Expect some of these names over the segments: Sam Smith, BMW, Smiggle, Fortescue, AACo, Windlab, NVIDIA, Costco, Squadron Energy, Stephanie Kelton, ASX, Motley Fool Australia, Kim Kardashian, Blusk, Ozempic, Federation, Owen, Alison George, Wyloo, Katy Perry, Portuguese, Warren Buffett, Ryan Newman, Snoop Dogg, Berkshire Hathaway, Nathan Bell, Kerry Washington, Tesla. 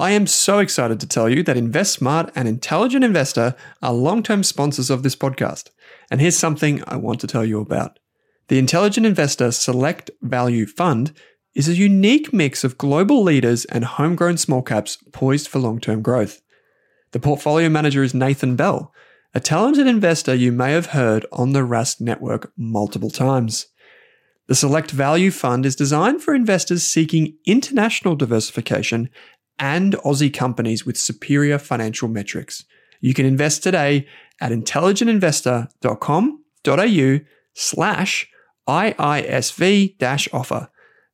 I am so excited to tell you that Invest Smart and Intelligent Investor are long-term sponsors of this podcast. And here's something I want to tell you about. The Intelligent Investor Select Value Fund is a unique mix of global leaders and homegrown small caps poised for long-term growth. The portfolio manager is Nathan Bell, a talented investor you may have heard on the Rask Network multiple times. The Select Value Fund is designed for investors seeking international diversification and Aussie companies with superior financial metrics. You can invest today at intelligentinvestor.com.au/IISV-offer.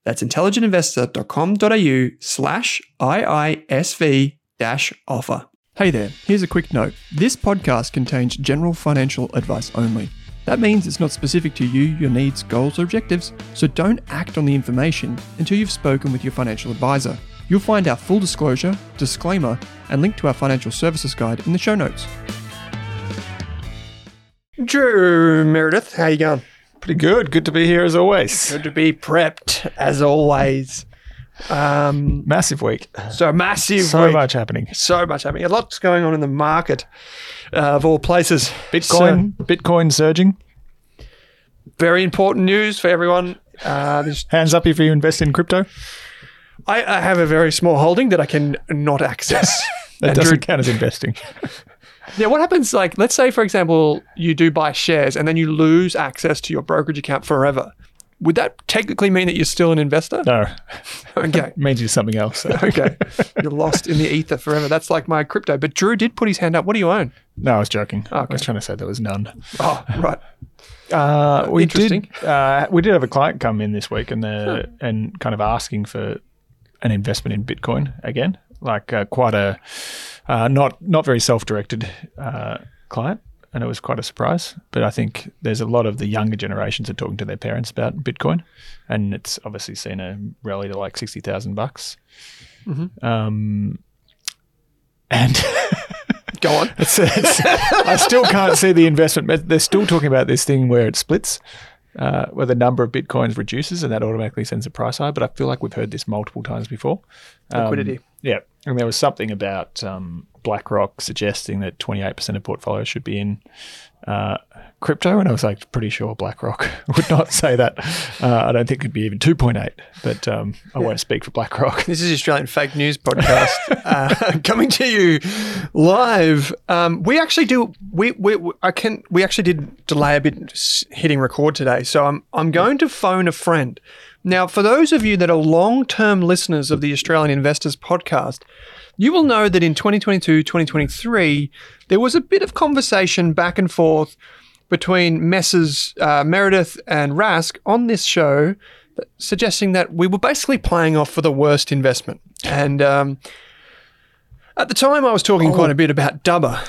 That's intelligentinvestor.com.au/IISV-offer. Hey there, here's a quick note. This podcast contains general financial advice only. That means it's not specific to you, your needs, goals, or objectives, so don't act on the information until you've spoken with your financial advisor. You'll find our full disclosure, disclaimer, and link to our financial services guide in the show notes. Drew Meredith, how you going? Pretty good. Good to be here as always. Good to be prepped as always. Massive week. So much happening. A lot's going on in the market of all places. Bitcoin surging. Very important news for everyone. Hands up if you invest in crypto. I have a very small holding that I can not access. That doesn't count as investing. Yeah, what happens, like, let's say, for example, you do buy shares and then you lose access to your brokerage account forever. Would that technically mean that you're still an investor? No. Okay. It means you're something else. So. Okay. You're lost in the ether forever. That's like my crypto. But Drew did put his hand up. What do you own? No, I was joking. Oh, okay. I was trying to say there was none. Oh, right. We did have a client come in this week and kind of asking for an investment in Bitcoin again. Like quite a not very self-directed client, and it was quite a surprise. But I think there's a lot of the younger generations are talking to their parents about Bitcoin, and it's obviously seen a rally to like $60,000. Mm-hmm. And go on. I still can't see the investment, but they're still talking about this thing where it splits. Where the number of Bitcoins reduces and that automatically sends the price higher. But I feel like we've heard this multiple times before. Liquidity. Yeah. And there was something about BlackRock suggesting that 28% of portfolios should be in crypto. And I was like, pretty sure BlackRock would not say that. I don't think it'd be even 2.8, but I won't speak for BlackRock. This is the Australian Fake News Podcast coming to you live. We actually did delay a bit hitting record today. So I'm going to phone a friend. Now, for those of you that are long-term listeners of the Australian Investors Podcast, you will know that in 2022, 2023, there was a bit of conversation back and forth between Messrs. Meredith and Rask on this show, suggesting that we were basically playing off for the worst investment. And at the time, I was talking quite a bit about Dubber,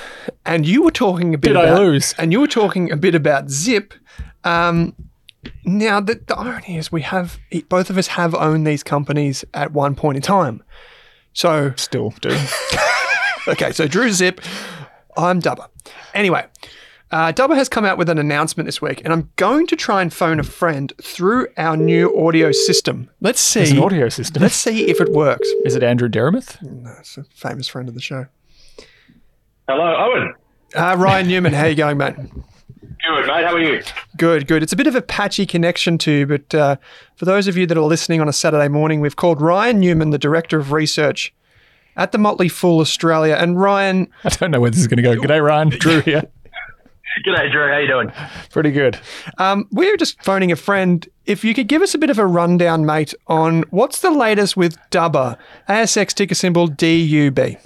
and you were talking a bit about... Did I lose? And you were talking a bit about Zip. Now, the irony is both of us have owned these companies at one point in time. So still do. Okay, so Drew Zip, I'm Dubber. Anyway, Dubber has come out with an announcement this week, and I'm going to try and phone a friend through our new audio system. Let's see. There's an audio system. Let's see if it works. Is it Andrew Dyrmuth? No, it's a famous friend of the show. Hello, Owen. Ryan Newman, how you going, mate? Good, mate. How are you? Good. It's a bit of a patchy connection too, but for those of you that are listening on a Saturday morning, we've called Ryan Newman, the Director of Research at the Motley Fool Australia. And Ryan... I don't know where this is going to go. G'day, Ryan. Drew here. G'day, Drew. How you doing? Pretty good. We're just phoning a friend. If you could give us a bit of a rundown, mate, on what's the latest with Dubber, ASX ticker symbol DUB.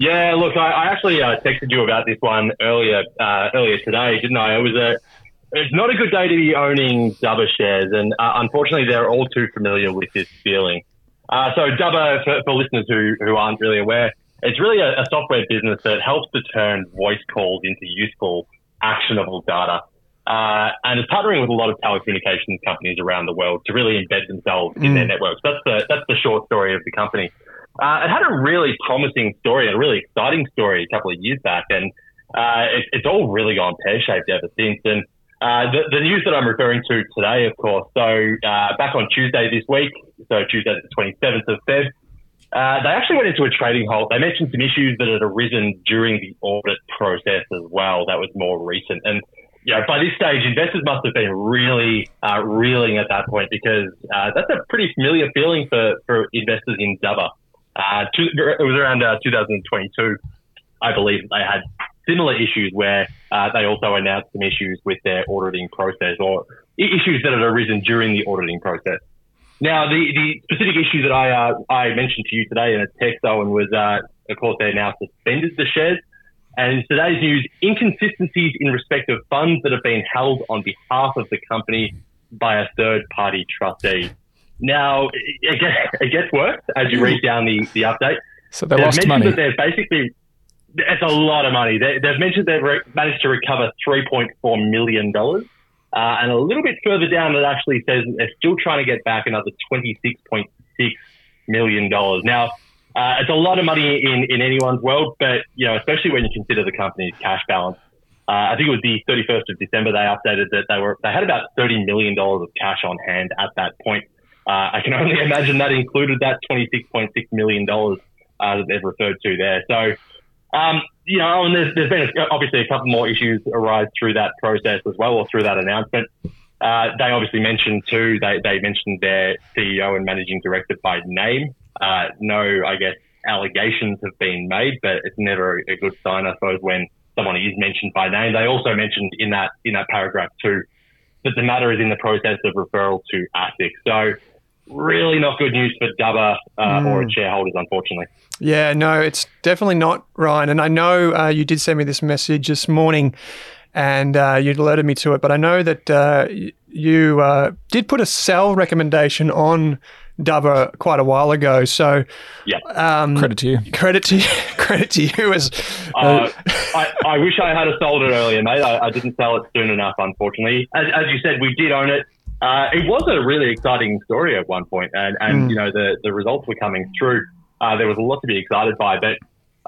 Yeah, look, I actually texted you about this one earlier today, didn't I? It's not a good day to be owning Dubber shares, and unfortunately, they're all too familiar with this feeling. So Dubber, for listeners who aren't really aware, It's really a software business that helps to turn voice calls into useful, actionable data. And it's partnering with a lot of telecommunications companies around the world to really embed themselves in their networks. That's the short story of the company. It had a really promising story, a really exciting story a couple of years back, and it's all really gone pear-shaped ever since. And the news that I'm referring to today, of course, so back on Tuesday this week, so Tuesday the 27th of Feb, they actually went into a trading halt. They mentioned some issues that had arisen during the audit process as well. That was more recent. And yeah, by this stage, investors must have been really reeling at that point, because that's a pretty familiar feeling for investors in Dubber. It was around 2022, I believe, they had similar issues where they also announced some issues with their auditing process, or issues that had arisen during the auditing process. Now, the specific issue that I mentioned to you today in a text, Owen, was, of course, they now suspended the shares. And in today's news, inconsistencies in respect of funds that have been held on behalf of the company by a third-party trustee. Now, it gets worse as you read down the update. So they've lost money. That they're basically, it's a lot of money. They've mentioned they've managed to recover $3.4 million. And a little bit further down, it actually says they're still trying to get back another $26.6 million. Now, it's a lot of money in anyone's world, but, you know, especially when you consider the company's cash balance. I think it was the 31st of December they updated that they had about $30 million of cash on hand at that point. I can only imagine that included that $26.6 million that they've referred to there. So, you know, and there's been obviously a couple more issues arise through that process as well, or through that announcement. They obviously mentioned too, they mentioned their CEO and managing director by name. No, I guess, allegations have been made, but it's never a good sign, I suppose, when someone is mentioned by name. They also mentioned in that paragraph too that the matter is in the process of referral to ASIC. So, really not good news for Dubber or its shareholders, unfortunately. Yeah, no, it's definitely not, Ryan. And I know you did send me this message this morning, and you alerted me to it. But I know that you did put a sell recommendation on Dubber quite a while ago. So, yeah, credit to you. As I wish I had sold it earlier, mate. I didn't sell it soon enough, unfortunately. As you said, we did own it. It was a really exciting story at one point, and you know, the results were coming through. There was a lot to be excited by, but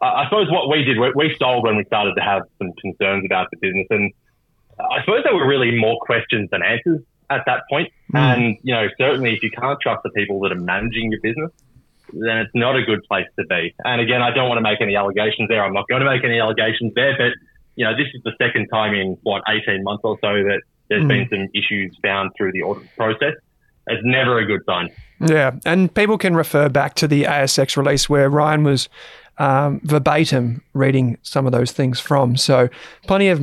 I suppose what we did, we sold when we started to have some concerns about the business, and I suppose there were really more questions than answers at that point. And you know, certainly if you can't trust the people that are managing your business, then it's not a good place to be. And again, I don't want to make any allegations there. I'm not going to make any allegations there, but you know, this is the second time in 18 months or so that there's been some issues found through the audit process. It's never a good sign. Yeah, and people can refer back to the ASX release where Ryan was verbatim reading some of those things from. So, plenty of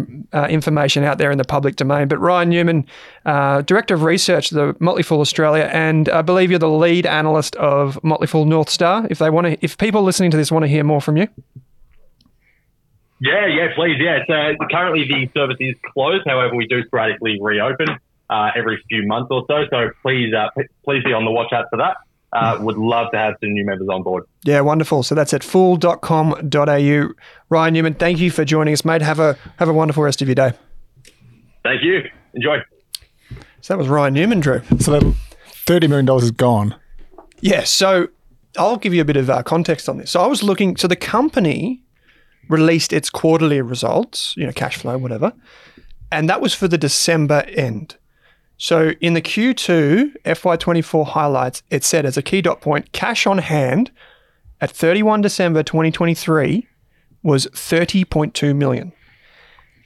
information out there in the public domain. But Ryan Newman, Director of Research at the Motley Fool Australia, and I believe you're the lead analyst of Motley Fool North Star. If people listening to this want to hear more from you. Yeah, please. Yeah, so currently the service is closed. However, we do sporadically reopen every few months or so. So please be on the watch out for that. Would love to have some new members on board. Yeah, wonderful. So that's at fool.com.au. Ryan Newman, thank you for joining us, mate. Have a wonderful rest of your day. Thank you. Enjoy. So that was Ryan Newman, Drew. So that $30 million is gone. Yeah. So I'll give you a bit of context on this. So I was looking. So the company released its quarterly results, you know, cash flow, whatever. And that was for the December end. So in the Q2 FY24 highlights, it said as a key dot point, cash on hand at 31 December 2023 was 30.2 million.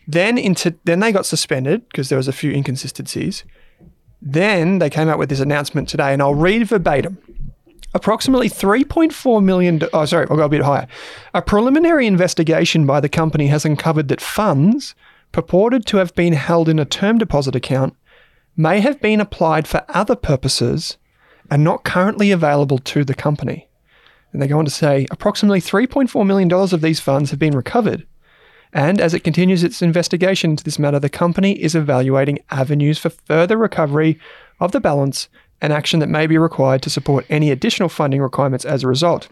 Then they got suspended because there was a few inconsistencies. Then they came out with this announcement today, and I'll read verbatim. Approximately $3.4 million... Oh, sorry, I'll go a bit higher. A preliminary investigation by the company has uncovered that funds purported to have been held in a term deposit account may have been applied for other purposes and not currently available to the company. And they go on to say, approximately $3.4 million of these funds have been recovered. And as it continues its investigation into this matter, the company is evaluating avenues for further recovery of the balance, an action that may be required to support any additional funding requirements as a result.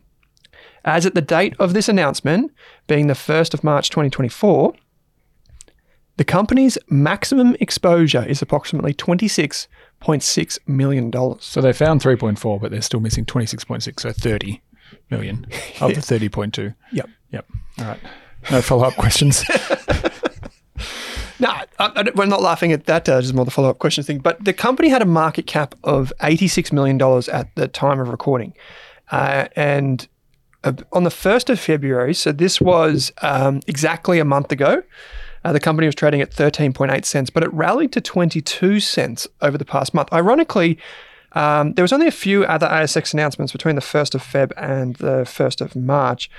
As at the date of this announcement, being the 1st of March 2024, the company's maximum exposure is approximately $26.6 million. So they found 3.4, but they're still missing 26.6, so 30 million of the 30.2. Yep. Yep. All right. No follow-up questions. No, we're not laughing at that. Just more the follow-up questions thing. But the company had a market cap of $86 million at the time of recording. And on the 1st of February, so this was exactly a month ago, the company was trading at 13.8 cents, but it rallied to 22 cents over the past month. Ironically, there was only a few other ASX announcements between the 1st of Feb and the 1st of March.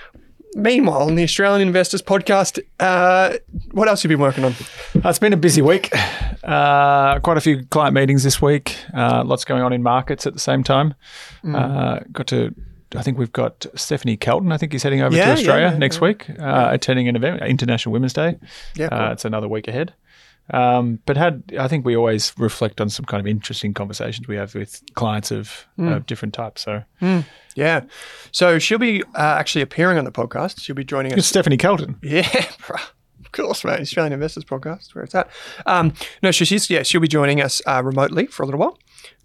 Meanwhile, on the Australian Investors podcast, what else have you been working on? It's been a busy week. Quite a few client meetings this week. Lots going on in markets at the same time. I think we've got Stephanie Kelton. I think he's heading over to Australia next week, attending an event, International Women's Day. Yeah, cool. It's another week ahead. I think we always reflect on some kind of interesting conversations we have with clients of different types. So, yeah. So she'll be actually appearing on the podcast. She'll be joining us. It's Stephanie Kelton. Yeah, bruh. Of course, mate. Australian Investors Podcast. Where it's at. She'll be joining us remotely for a little while.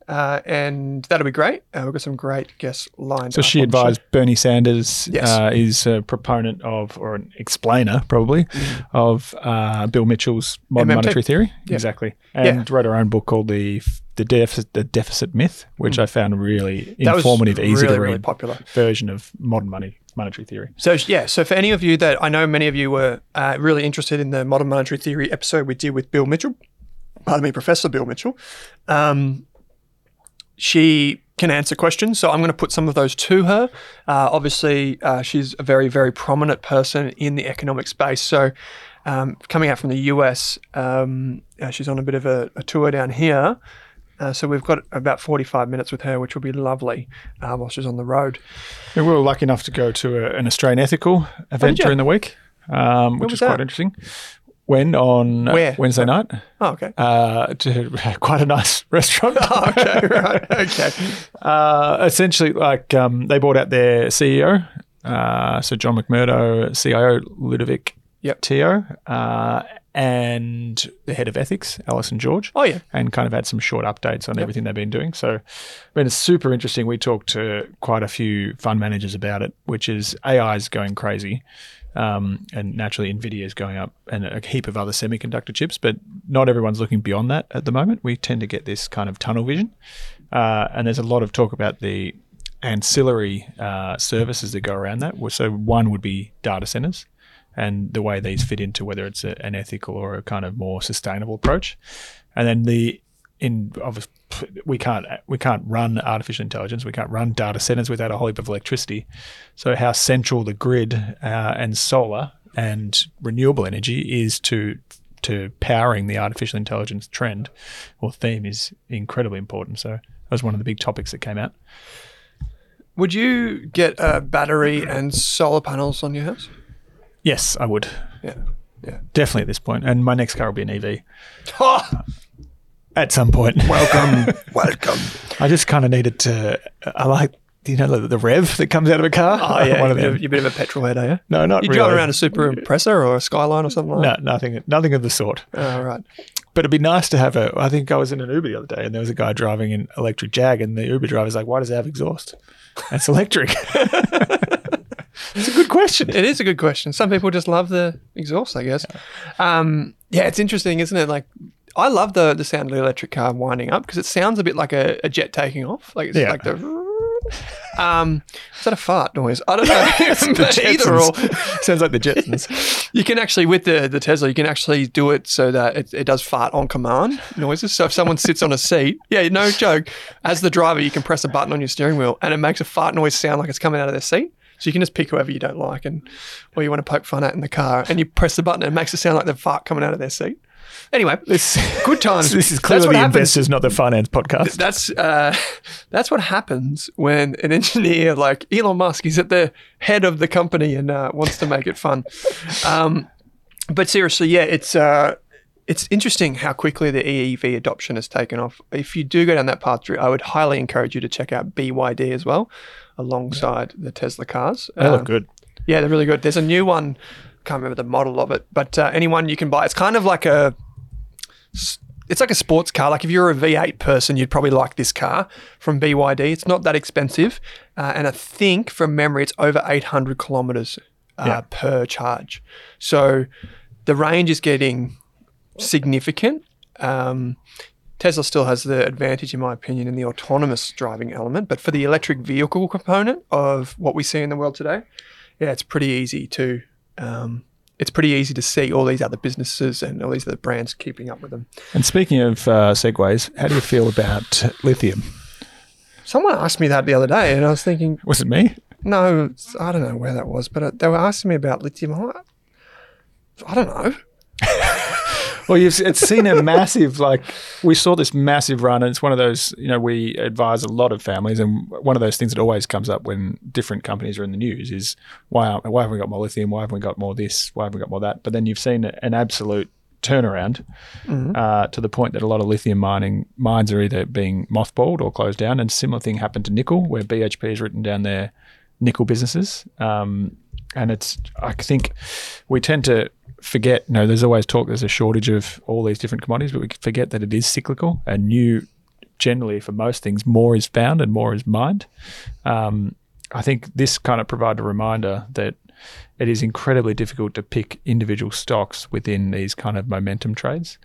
And that'll be great. We've got some great guests lined up. So she advised Bernie Sanders, is a proponent of, or an explainer probably, of Bill Mitchell's Modern Monetary Theory. Yep. Exactly. And wrote her own book called The Deficit Myth, which I found really informative, easy to read, really popular version of Modern Monetary Theory. So for any of you that, I know many of you were really interested in the Modern Monetary Theory episode we did with Bill Mitchell, Professor Bill Mitchell, she can answer questions. So I'm going to put some of those to her. Obviously, she's a very, very prominent person in the economic space. So coming out from the US, she's on a bit of a tour down here. So we've got about 45 minutes with her, which will be lovely while she's on the road. We were lucky enough to go to an Australian Ethical event during the week, which was quite interesting. Wednesday night. Oh, okay. To quite a nice restaurant. Oh, okay, right, okay. Essentially, they brought out their CEO, so John McMurdo, CIO, Ludovic Teo, and the head of ethics, Alison George. Oh, yeah. And kind of had some short updates on everything they've been doing. So, been super interesting. We talked to quite a few fund managers about it, which is AI is going crazy. And naturally, NVIDIA is going up and a heap of other semiconductor chips, but not everyone's looking beyond that at the moment. We tend to get this kind of tunnel vision. And there's a lot of talk about the ancillary services that go around that. So one would be data centers and the way these fit into whether it's an ethical or a kind of more sustainable approach. And then we can't run artificial intelligence. We can't run data centers without a whole heap of electricity. So how central the grid and solar and renewable energy is to powering the artificial intelligence trend or theme is incredibly important. So that was one of the big topics that came out. Would you get a battery and solar panels on your house? Yes, I would. Yeah, definitely at this point. And my next car will be an EV. At some point. Welcome. I just kind of needed to, I like, the rev that comes out of a car? Oh, yeah. You're a bit of a petrol head, are you? No, not really. You drive around a super impressor or a Skyline or something like that? No, nothing of the sort. Oh, right. But it'd be nice to have I think I was in an Uber the other day and there was a guy driving an electric Jag and the Uber driver's like, why does it have exhaust? It's electric. It's a good question. It is a good question. Some people just love the exhaust, I guess. Yeah, it's interesting, isn't it? Like, I love the sound of the electric car winding up because it sounds a bit like a jet taking off. Like it's like the is that a fart noise? I don't know. Either or. Sounds like the Jetsons. You can actually, with the Tesla, you can actually do it so that it does fart on command noises. So if someone sits on a seat, no joke, as the driver, you can press a button on your steering wheel and it makes a fart noise sound like it's coming out of their seat. So you can just pick whoever you don't like or you want to poke fun at in the car and you press the button and it makes it sound like the fart coming out of their seat. Anyway, good times. This is clearly the Investors, not the Finance podcast. That's what happens when an engineer like Elon Musk is at the head of the company and wants to make it fun. But seriously, it's It's interesting how quickly the EEV adoption has taken off. If you do go down that path, Drew, I would highly encourage you to check out BYD as well, alongside the Tesla cars. They look good. Yeah, they're really good. There's a new one. Can't remember the model of it, but anyone you can buy. It's kind of like a sports car. Like if you're a V8 person, you'd probably like this car from BYD. It's not that expensive. And I think from memory, it's over 800 kilometers per charge. So the range is getting significant. Tesla still has the advantage, in my opinion, in the autonomous driving element. But for the electric vehicle component of what we see in the world today, yeah, it's pretty easy to see all these other businesses and all these other brands keeping up with them. And speaking of segues, how do you feel about lithium? Someone asked me that the other day, and I was thinking, was it me? No, I don't know where that was, but they were asking me about lithium. I don't know. Well, it's seen a massive, we saw this massive run, and it's one of those, we advise a lot of families, and one of those things that always comes up when different companies are in the news is, why haven't we got more lithium? Why haven't we got more this? Why haven't we got more that? But then you've seen an absolute turnaround to the point that a lot of lithium mines are either being mothballed or closed down, and a similar thing happened to nickel, where BHP has written down their nickel businesses. And I think we tend to forget, there's always talk, there's a shortage of all these different commodities, but we forget that it is cyclical, and generally for most things, more is found and more is mined. I think this kind of provided a reminder that it is incredibly difficult to pick individual stocks within these kind of momentum trades.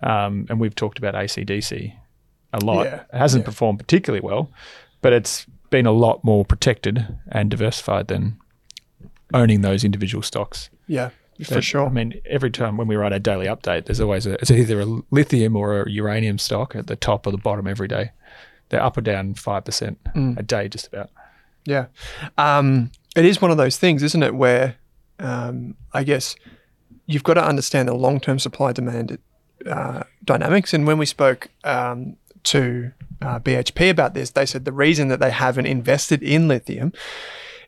And we've talked about ACDC a lot. Yeah, it hasn't performed particularly well, but it's been a lot more protected and diversified than owning those individual stocks. Yeah. For sure. I mean, every time when we write our daily update, there's always it's either a lithium or a uranium stock at the top or the bottom every day. They're up or down 5% a day, just about. Yeah. It is one of those things, isn't it, where I guess you've got to understand the long-term supply-demand dynamics. And when we spoke to BHP about this, they said the reason that they haven't invested in lithium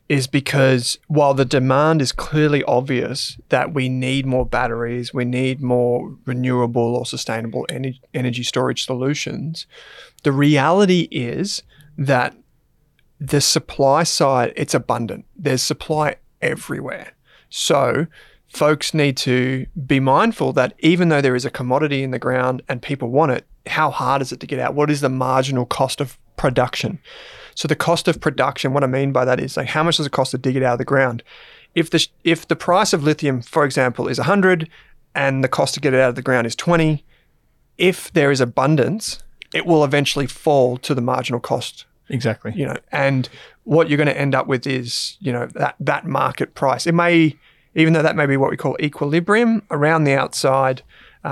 is because while the demand is clearly obvious that we need more batteries, we need more renewable or sustainable energy storage solutions, the reality is that the supply side, it's abundant. There's supply everywhere. So folks need to be mindful that even though there is a commodity in the ground and people want it, how hard is it to get out? What is the marginal cost of production? So the cost of production, what I mean by that is, how much does it cost to dig it out of the ground? If the price of lithium, for example, is 100 and the cost to get it out of the ground is 20, if there is abundance, it will eventually fall to the marginal cost. Exactly. And what you're going to end up with is, that market price. It may, even though that may be what we call equilibrium around the outside,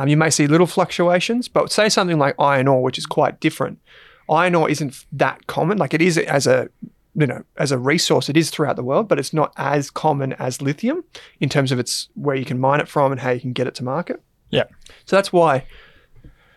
you may see little fluctuations, but say something like iron ore, which is quite different. Iron ore isn't that common. It is as a, as a resource, it is throughout the world, but it's not as common as lithium in terms of its where you can mine it from and how you can get it to market. Yeah. So that's why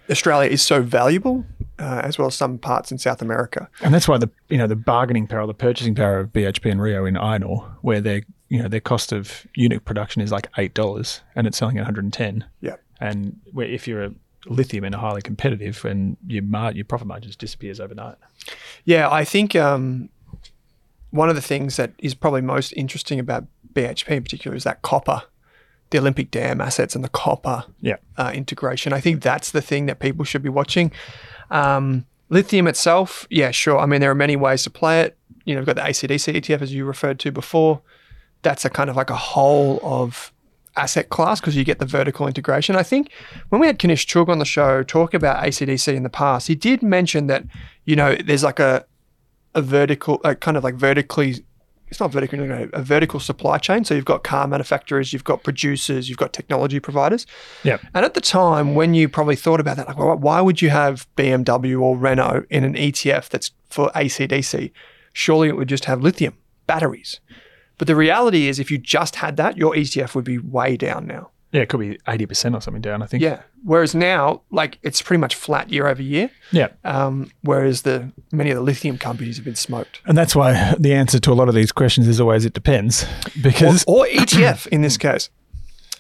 Australia is so valuable, as well as some parts in South America. And that's why the bargaining power, the purchasing power of BHP and Rio in iron ore, where their cost of unit production is $8 and it's selling at 110. Yeah. And where if you're a lithium and highly competitive, and your profit margins disappears overnight. Yeah, I think one of the things that is probably most interesting about BHP in particular is that copper, the Olympic Dam assets and the copper integration. I think that's the thing that people should be watching. Lithium itself, yeah, sure. I mean, there are many ways to play it. We've got the ACDC ETF, as you referred to before. That's a kind of a whole of asset class because you get the vertical integration. I think when we had Kanish Chug on the show talk about ACDC in the past, he did mention that, there's a vertical, vertically, it's not vertical, a vertical supply chain. So you've got car manufacturers, you've got producers, you've got technology providers. Yeah. And at the time when you probably thought about that, why would you have BMW or Renault in an ETF that's for ACDC? Surely it would just have lithium batteries. But the reality is, if you just had that, your ETF would be way down now. Yeah, it could be 80% or something down, I think. Yeah. Whereas now, it's pretty much flat year over year. Yeah. Whereas many of the lithium companies have been smoked. And that's why the answer to a lot of these questions is always it depends, because or ETF in this case.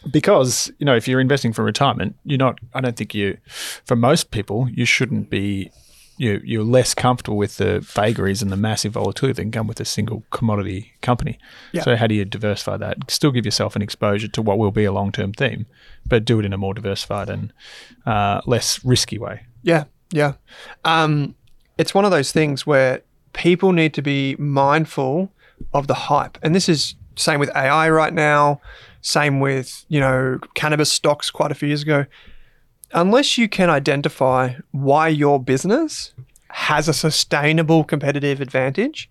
Because, you know, if you're investing for retirement, you're not, I don't think you, for most people, you shouldn't be, you're less comfortable with the vagaries and the massive volatility that can come with a single commodity company. Yeah. So how do you diversify that? Still give yourself an exposure to what will be a long-term theme, but do it in a more diversified and less risky way. Yeah, yeah. It's one of those things where people need to be mindful of the hype. And this is same with AI right now. Same with, you know, cannabis stocks quite a few years ago. Unless you can identify why your business has a sustainable competitive advantage,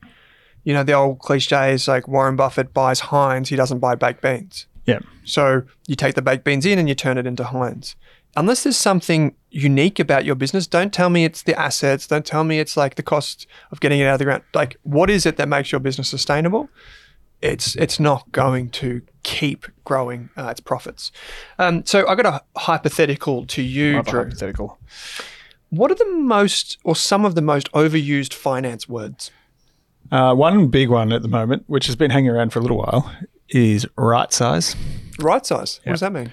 you know, the old cliche is like Warren Buffett buys Heinz, he doesn't buy baked beans. Yeah. So you take the baked beans in and you turn it into Heinz. Unless there's something unique about your business, don't tell me it's the assets, don't tell me it's like the cost of getting it out of the ground. Like, what is it that makes your business sustainable? It's not going to keep growing its profits. So I got a hypothetical to you, Drew. Hypothetical. What are the most, or some of the most overused finance words? One big one at the moment, which has been hanging around for a little while, is right size. Right size. Yep. What does that mean?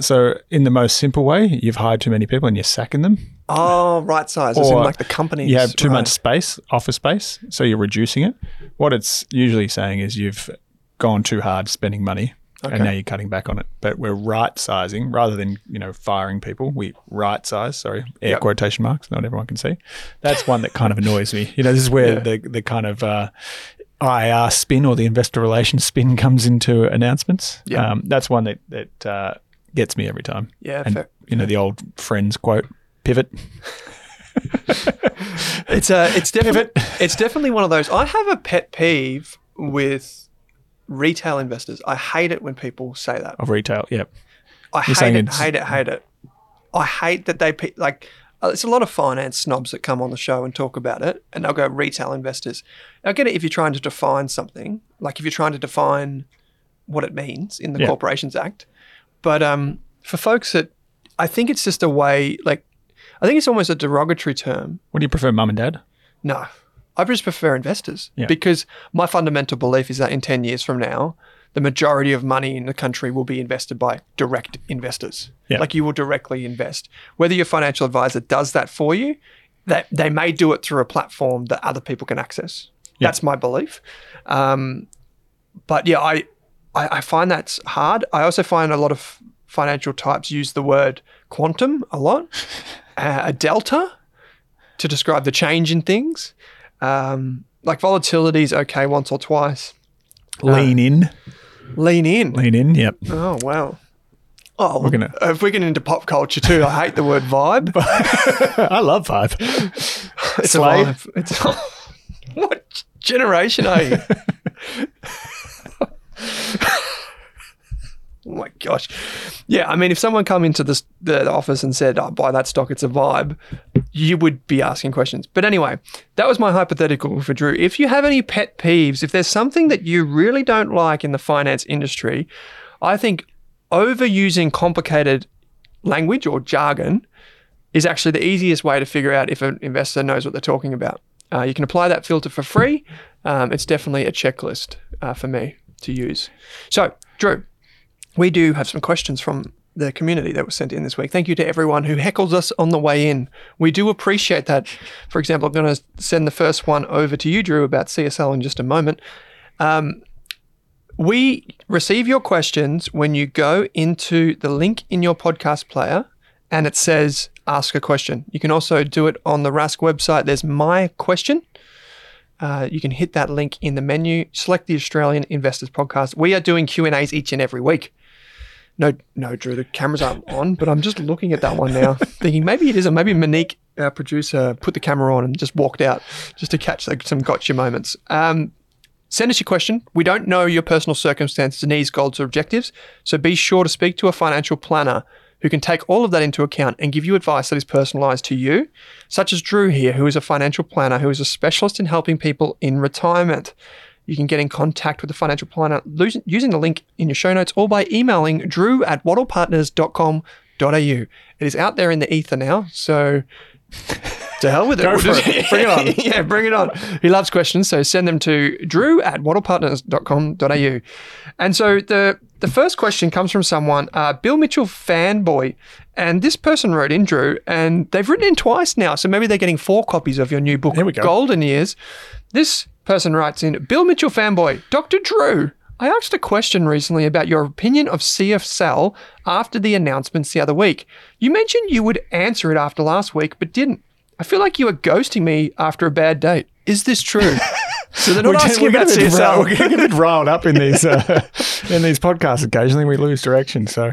So in the most simple way, you've hired too many people and you're sacking them. Oh, right size. Or as in like the companies. You have too much space, office space, so you're reducing it. What it's usually saying is you've gone too hard spending money and now you're cutting back on it. But we're right sizing rather than, you know, firing people. We right size, sorry, air quotation marks, not everyone can see. That's one that kind of annoys me. You know, this is where the kind of IR spin or the investor relations spin comes into announcements. Yeah. That's one that gets me every time. Yeah, and, fair. You know, the old Friends quote, pivot. It's definitely one of those. I have a pet peeve with retail investors. I hate it when people say that. Of retail, yeah. I hate it. I hate that they like. It's a lot of finance snobs that come on the show and talk about it, and they'll go retail investors. I get it if you're trying to define something, like if you're trying to define what it means in the Corporations Act. But for folks that, I think it's just a way, like, I think it's almost a derogatory term. What do you prefer, mum and dad? No, I just prefer investors because my fundamental belief is that in 10 years from now, the majority of money in the country will be invested by direct investors. Yeah. Like, you will directly invest. Whether your financial advisor does that for you, that they may do it through a platform that other people can access. Yeah. That's my belief. But yeah, I find that's hard. I also find a lot of financial types use the word quantum a lot, a delta to describe the change in things. Like volatility is okay once or twice. Lean in, yep. Oh, wow. Oh, if we're getting into pop culture too, I hate the word vibe. I love vibe. It's Slave. A vibe. What generation are you? Oh my gosh. Yeah, I mean, if someone come into the office and said, oh, buy that stock, it's a vibe, you would be asking questions. But anyway, that was my hypothetical for Drew. If you have any pet peeves, if there's something that you really don't like in the finance industry, I think overusing complicated language or jargon is actually the easiest way to figure out if an investor knows what they're talking about. You can apply that filter for free. It's definitely a checklist for me to use. So, Drew, we do have some questions from the community that was sent in this week. Thank you to everyone who heckles us on the way in. We do appreciate that. For example, I'm going to send the first one over to you, Drew, about CSL in just a moment. We receive your questions when you go into the link in your podcast player and it says, ask a question. You can also do it on the Rask website. There's my question. You can hit that link in the menu, select the Australian Investors Podcast. We are doing Q&As each and every week. No, Drew, the cameras aren't on, but I'm just looking at that one now, thinking maybe it is, or maybe Monique, our producer, put the camera on and just walked out just to catch like, some gotcha moments. Send us your question. We don't know your personal circumstances, needs, goals, or objectives, so be sure to speak to a financial planner who can take all of that into account and give you advice that is personalised to you, such as Drew here, who is a financial planner, who is a specialist in helping people in retirement. You can get in contact with the financial planner using the link in your show notes or by emailing drew@waddlepartners.com.au. It is out there in the ether now, so To hell with it. Go for it. Bring it on. Yeah, bring it on. He loves questions, so send them to drew@wattlepartners.com.au. And so the first question comes from someone, Bill Mitchell fanboy. And this person wrote in, Drew, and they've written in twice now, so maybe they're getting 4 copies of your new book, Golden Years. This person writes in, Bill Mitchell fanboy, Dr. Drew, I asked a question recently about your opinion of CFSL after the announcements the other week. You mentioned you would answer it after last week, but didn't. I feel like you were ghosting me after a bad date. Is this true? So they're not asking about CSL. We're getting a bit riled up in these in these podcasts occasionally. We lose direction. So,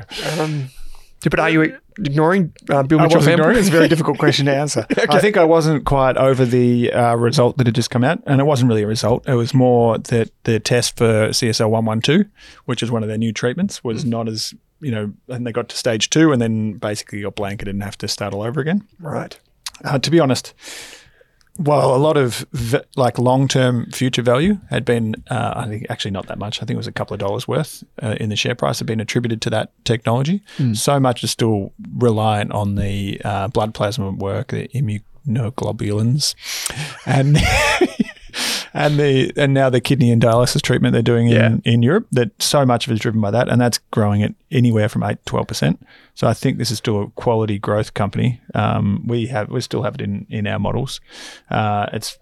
but are you ignoring Bill Mitchell? I was ignoring. It's a very difficult question to answer. Okay. I think I wasn't quite over the result that had just come out, and it wasn't really a result. It was more that the test for CSL 112, which is one of their new treatments, was not as, and they got to stage 2 and then basically got blanketed and have to start all over again. Right. To be honest, while a lot of long-term future value had been, I think actually not that much. I think it was a couple of dollars worth in the share price had been attributed to that technology. So much is still reliant on the blood plasma work, the immunoglobulins, and now the kidney and dialysis treatment they're doing in Europe. That so much of it is driven by that, and that's growing at anywhere from 8 to 12%. So I think this is still a quality growth company. We still have it in our models. It's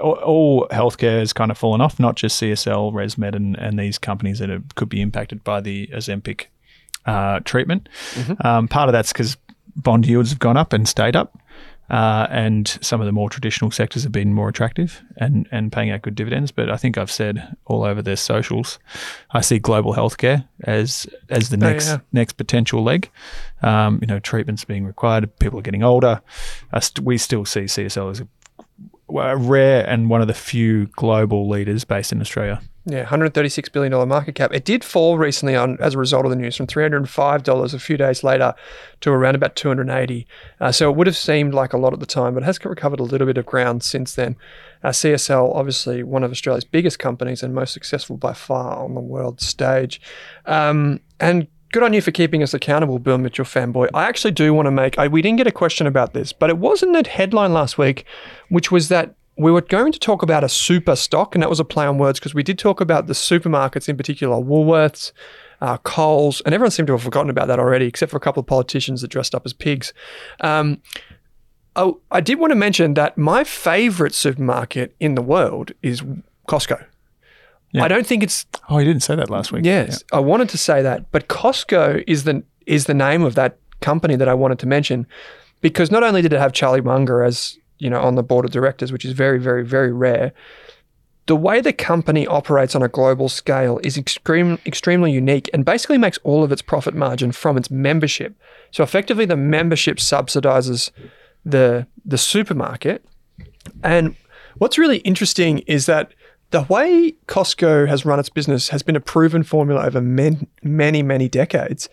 all healthcare has kind of fallen off, not just CSL, ResMed, and these companies that could be impacted by the Ozempic treatment. Part of that's because bond yields have gone up and stayed up. And some of the more traditional sectors have been more attractive and paying out good dividends. But I think I've said all over their socials, I see global healthcare as the next potential leg. Treatments being required, people are getting older. We still see CSL as a rare and one of the few global leaders based in Australia. Yeah, $136 billion market cap. It did fall recently as a result of the news from $305 a few days later to around about $280. So it would have seemed like a lot at the time, but it has recovered a little bit of ground since then. CSL, obviously one of Australia's biggest companies and most successful by far on the world stage. And good on you for keeping us accountable, Bill Mitchell fanboy. I actually do want to we didn't get a question about this, but it was in that headline last week, which was that we were going to talk about a super stock, and that was a play on words because we did talk about the supermarkets in particular, Woolworths, Coles, and everyone seemed to have forgotten about that already, except for a couple of politicians that dressed up as pigs. I did want to mention that my favorite supermarket in the world is Costco. Yeah. I don't think it's... Oh, you didn't say that last week. Yes, yeah. I wanted to say that, but Costco is the name of that company that I wanted to mention because not only did it have Charlie Munger as... on the board of directors, which is very, very, very rare. The way the company operates on a global scale is extremely unique and basically makes all of its profit margin from its membership. So effectively, the membership subsidizes the supermarket. And what's really interesting is that the way Costco has run its business has been a proven formula over many decades.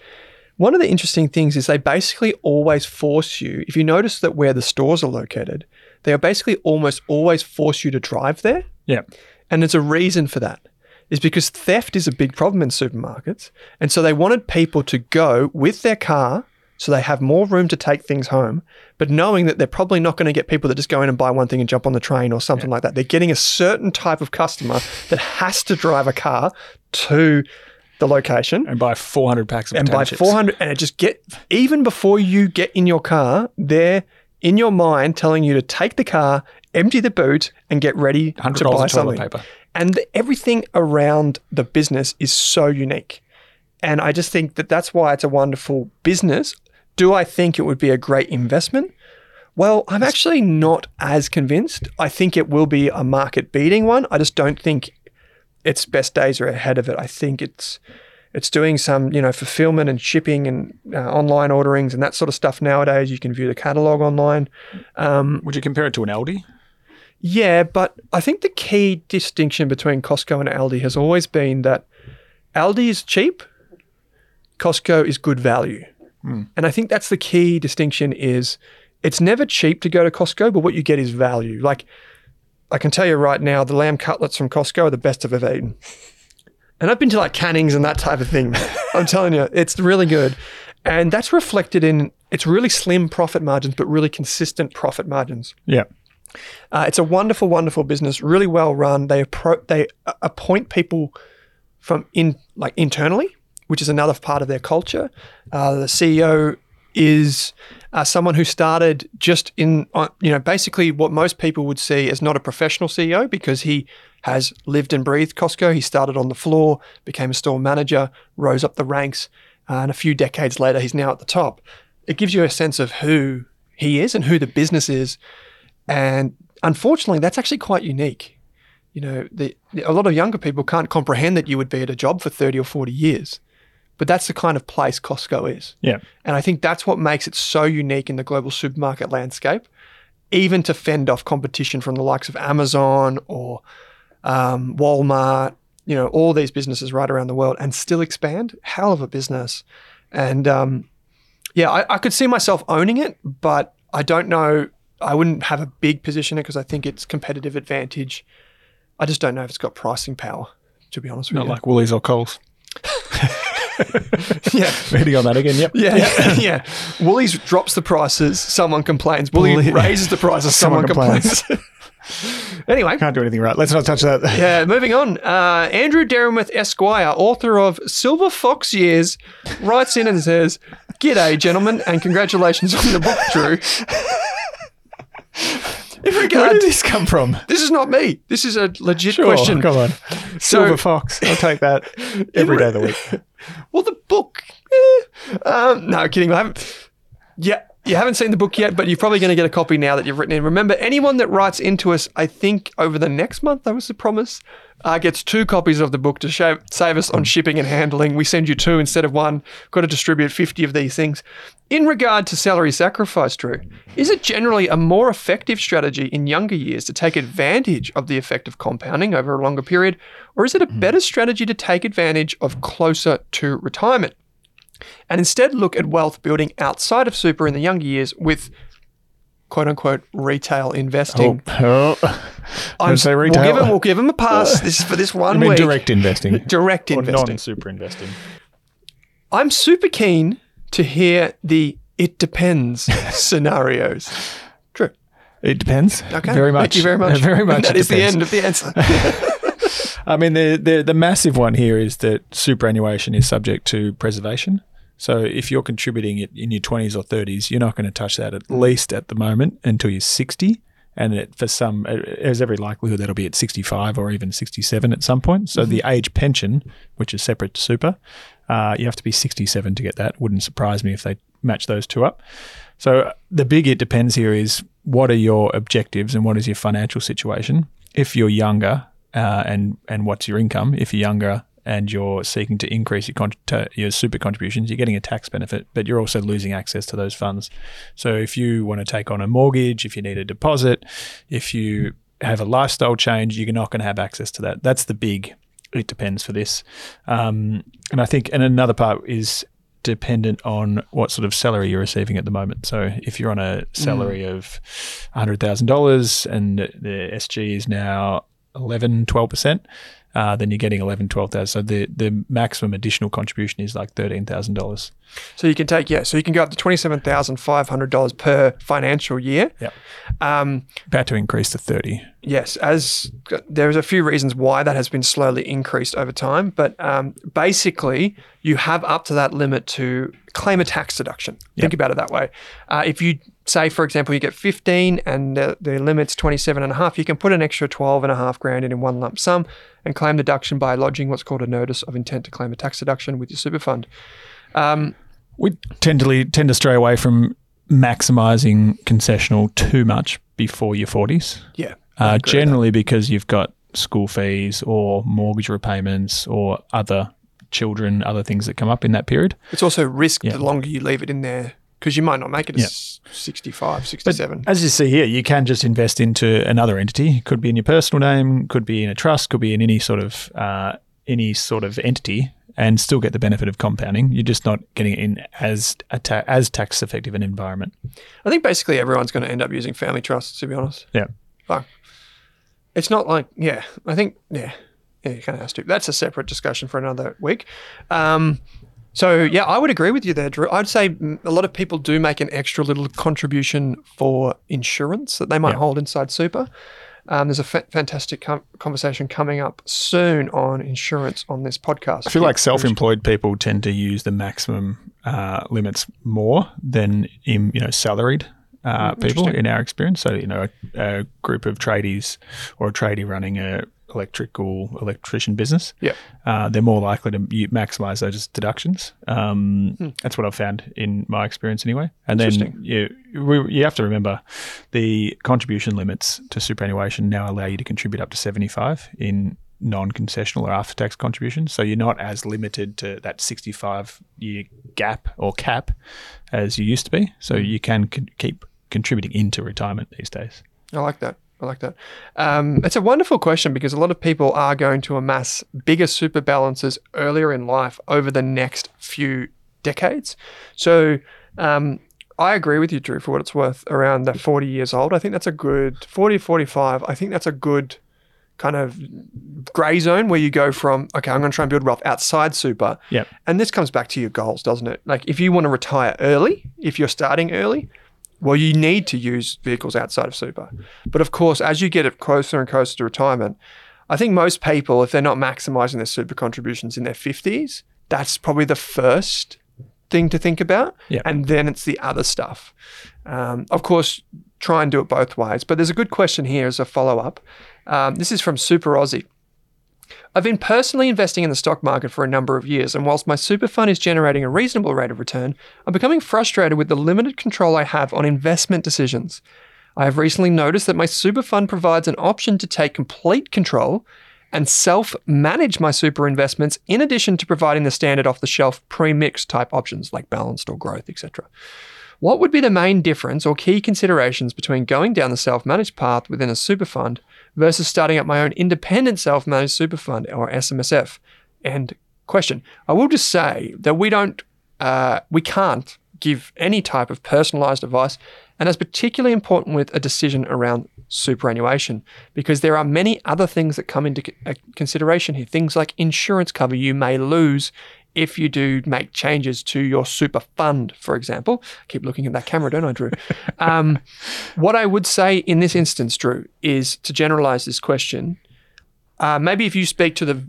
One of the interesting things is they basically always force you, if you notice that where the stores are located, they are basically almost always force you to drive there. Yeah. And there's a reason for that. It's because theft is a big problem in supermarkets. And so they wanted people to go with their car so they have more room to take things home, but knowing that they're probably not going to get people that just go in and buy one thing and jump on the train or something like that. They're getting a certain type of customer that has to drive a car to the location and buy 400 packs of potato chips. And just get, even before you get in your car, they're in your mind telling you to take the car, empty the boot, and get ready to buy something. Paper. And everything around the business is so unique. And I just think that's why it's a wonderful business. Do I think it would be a great investment? Well, I'm actually not as convinced. I think it will be a market-beating one. I just don't think its best days are ahead of it. I think it's doing some, fulfillment and shipping and online orderings and that sort of stuff nowadays. You can view the catalog online. Would you compare it to an Aldi? Yeah, but I think the key distinction between Costco and Aldi has always been that Aldi is cheap, Costco is good value. And I think that's the key distinction is it's never cheap to go to Costco, but what you get is value. Like, I can tell you right now, the lamb cutlets from Costco are the best I've ever eaten. And I've been to Canning's and that type of thing. I'm telling you, it's really good. And that's reflected in It's really slim profit margins, but really consistent profit margins. Yeah. It's a wonderful, wonderful business, really well run. They appoint people from internally, which is another part of their culture. The CEO is someone who started just in, basically what most people would see as not a professional CEO, because he has lived and breathed Costco. He started on the floor, became a store manager, rose up the ranks, and a few decades later, he's now at the top. It gives you a sense of who he is and who the business is. And unfortunately, that's actually quite unique. A lot of younger people can't comprehend that you would be at a job for 30 or 40 years. But that's the kind of place Costco is. Yeah. And I think that's what makes it so unique in the global supermarket landscape, even to fend off competition from the likes of Amazon or Walmart, all these businesses right around the world, and still expand. Hell of a business. And I could see myself owning it, but I don't know. I wouldn't have a big position in it because I think it's competitive advantage. I just don't know if it's got pricing power, to be honest with you. Not like Woolies or Coles. Yeah. Reading on that again, yep. Yeah. Woolies drops the prices, someone complains. Woolies raises the prices, someone complains. Anyway. Can't do anything right. Let's not touch that. Yeah, moving on. Andrew Dyrmuth Esquire, author of Silver Fox Years, writes in and says, "G'day, gentlemen, and congratulations on the book, Drew." Where did this come from? This is not me. This is a legit question. Come on. Silver Fox. I'll take that every day of the week. Well, the book. No, kidding. You haven't seen the book yet, but you're probably going to get a copy now that you've written in. Remember, anyone that writes into us, I think over the next month, that was the promise, gets 2 copies of the book to save us on shipping and handling. We send you 2 instead of 1. Got to distribute 50 of these things. In regard to salary sacrifice, Drew, is it generally a more effective strategy in younger years to take advantage of the effect of compounding over a longer period, or is it a better strategy to take advantage of closer to retirement and instead look at wealth building outside of super in the younger years with quote-unquote retail investing? I'm saying retail. We'll give him a pass for this one week. Direct investing. Direct investing. Or non-super investing. I'm super keen to hear the "it depends" scenarios. True. It depends. Okay. Very much. Thank you very much. Very much. And that is the end of the answer. I mean, the massive one here is that superannuation is subject to preservation. So, if you're contributing it in your 20s or 30s, you're not going to touch that, at least at the moment, until you're 60. And there's every likelihood that'll be at 65 or even 67 at some point. So, the age pension, which is separate to super, you have to be 67 to get that. Wouldn't surprise me if they match those 2 up. So, the big "it depends" here is, what are your objectives and what is your financial situation if you're younger, and what's your income if you're younger and you're seeking to increase your super contributions. You're getting a tax benefit, but you're also losing access to those funds. So if you want to take on a mortgage, if you need a deposit, if you have a lifestyle change, you're not going to have access to that. That's the big "it depends" for this. And another part is dependent on what sort of salary you're receiving at the moment. So if you're on a salary of $100,000 and the SG is now 11-12%, then you're getting 11-12,000. So the maximum additional contribution is like $13,000. So you can go up to $27,500 per financial year. Yeah. About to increase to 30. Yes, as there's a few reasons why that has been slowly increased over time, but basically you have up to that limit to claim a tax deduction. Yep. Think about it that way. If you say, for example, you get 15 and the limit's 27.5, you can put an extra 12.5 grand in one lump sum and claim deduction by lodging what's called a notice of intent to claim a tax deduction with your super fund. We tend to stray away from maximizing concessional too much before your 40s. Yeah. Generally because you've got school fees or mortgage repayments or other things that come up in that period. It's also risk the longer you leave it in there, because you might not make it to 65, 67. But as you see here, you can just invest into another entity. It could be in your personal name, could be in a trust, could be in any sort of entity, and still get the benefit of compounding. You're just not getting it in as tax effective an environment. I think basically everyone's going to end up using family trusts, to be honest. Yeah. But it's not like, I think, you kind of have to. That's a separate discussion for another week. So, yeah, I would agree with you there, Drew. I'd say a lot of people do make an extra little contribution for insurance that they might hold inside super. There's a fantastic conversation coming up soon on insurance on this podcast. I feel like self-employed people tend to use the maximum limits more than salaried people in our experience. So, a group of tradies or a tradie running a electrician business, they're more likely to maximize those deductions. That's what I've found in my experience anyway. And then you have to remember the contribution limits to superannuation now allow you to contribute up to 75 in non-concessional or after-tax contributions. So you're not as limited to that 65-year gap or cap as you used to be. So you can keep contributing into retirement these days. I like that. It's a wonderful question because a lot of people are going to amass bigger super balances earlier in life over the next few decades. So, I agree with you, Drew, for what it's worth, around the 40 years old. I think that's a good 40, 45. I think that's a good kind of grey zone where you go from, okay, I'm going to try and build wealth outside super. Yep. And this comes back to your goals, doesn't it? Like if you want to retire early, if you're starting early, well, you need to use vehicles outside of super. But of course, as you get closer and closer to retirement, I think most people, if they're not maximizing their super contributions in their 50s, that's probably the first thing to think about. Yep. And then it's the other stuff. Of course, try and do it both ways. But there's a good question here as a follow-up. This is from Super Aussie. I've been personally investing in the stock market for a number of years, and whilst my super fund is generating a reasonable rate of return, I'm becoming frustrated with the limited control I have on investment decisions. I have recently noticed that my super fund provides an option to take complete control and self-manage my super investments in addition to providing the standard off-the-shelf pre-mixed type options like balanced or growth, etc. What would be the main difference or key considerations between going down the self-managed path within a super fund versus starting up my own independent self-managed super fund or SMSF? End question. I will just say that we can't give any type of personalized advice, and that's particularly important with a decision around superannuation because there are many other things that come into consideration here. Things like insurance cover you may lose if you do make changes to your super fund, for example. I keep looking at that camera, don't I, Drew? What I would say in this instance, Drew, is to generalize this question. Maybe if you speak to the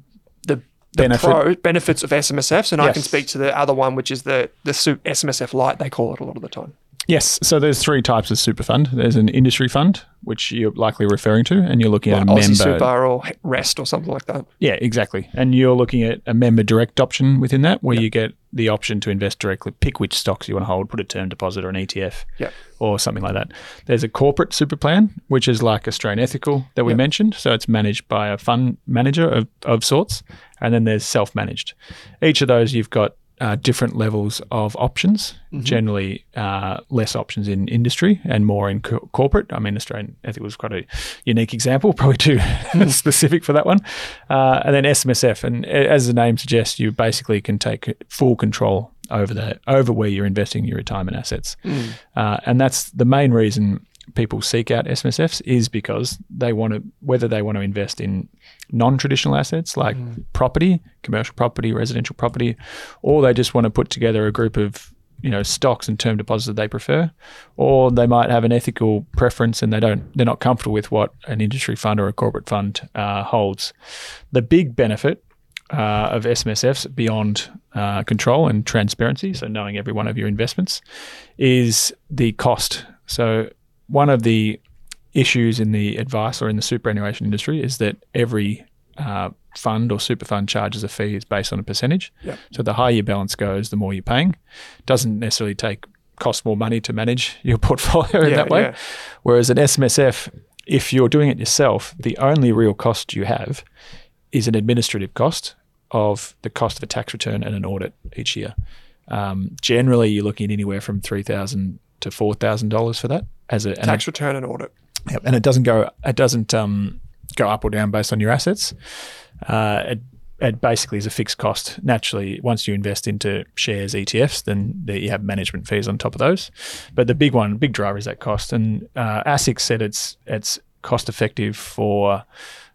benefits of SMSFs, and yes, I can speak to the other one, which is the SMSF Lite, they call it a lot of the time. Yes. So, there's three types of super fund. There's an industry fund, which you're likely referring to, and you're looking at a member. Aussie Super or REST or something like that. Yeah, exactly. And you're looking at a member direct option within that where you get the option to invest directly, pick which stocks you want to hold, put a term deposit or an ETF or something like that. There's a corporate super plan, which is like Australian Ethical that we mentioned. So, it's managed by a fund manager of sorts. And then there's self-managed. Each of those you've got different levels of options, generally less options in industry and more in corporate. I mean, Australian Ethical was quite a unique example, probably too specific for that one. And then SMSF, and as the name suggests, you basically can take full control over where you're investing your retirement assets. And that's the main reason people seek out SMSFs is because whether they want to invest in non-traditional assets like property, commercial property, residential property, or they just want to put together a group of stocks and term deposits that they prefer, or they might have an ethical preference and they're not comfortable with what an industry fund or a corporate fund holds. The big benefit of SMSFs beyond control and transparency, so knowing every one of your investments, is the cost. So one of the issues in the advice or in the superannuation industry is that every fund or super fund charges a fee is based on a percentage. Yep. So, the higher your balance goes, the more you're paying. Doesn't necessarily cost more money to manage your portfolio in that way. Yeah. Whereas an SMSF, if you're doing it yourself, the only real cost you have is an administrative cost of the cost of a tax return and an audit each year. Generally, you're looking at anywhere from $3,000 to $4,000 for that. As a tax return and audit. Yep, and it doesn't go up or down based on your assets. It basically is a fixed cost. Naturally, once you invest into shares, ETFs, then you have management fees on top of those. But the big driver is that cost. And ASIC said it's cost effective for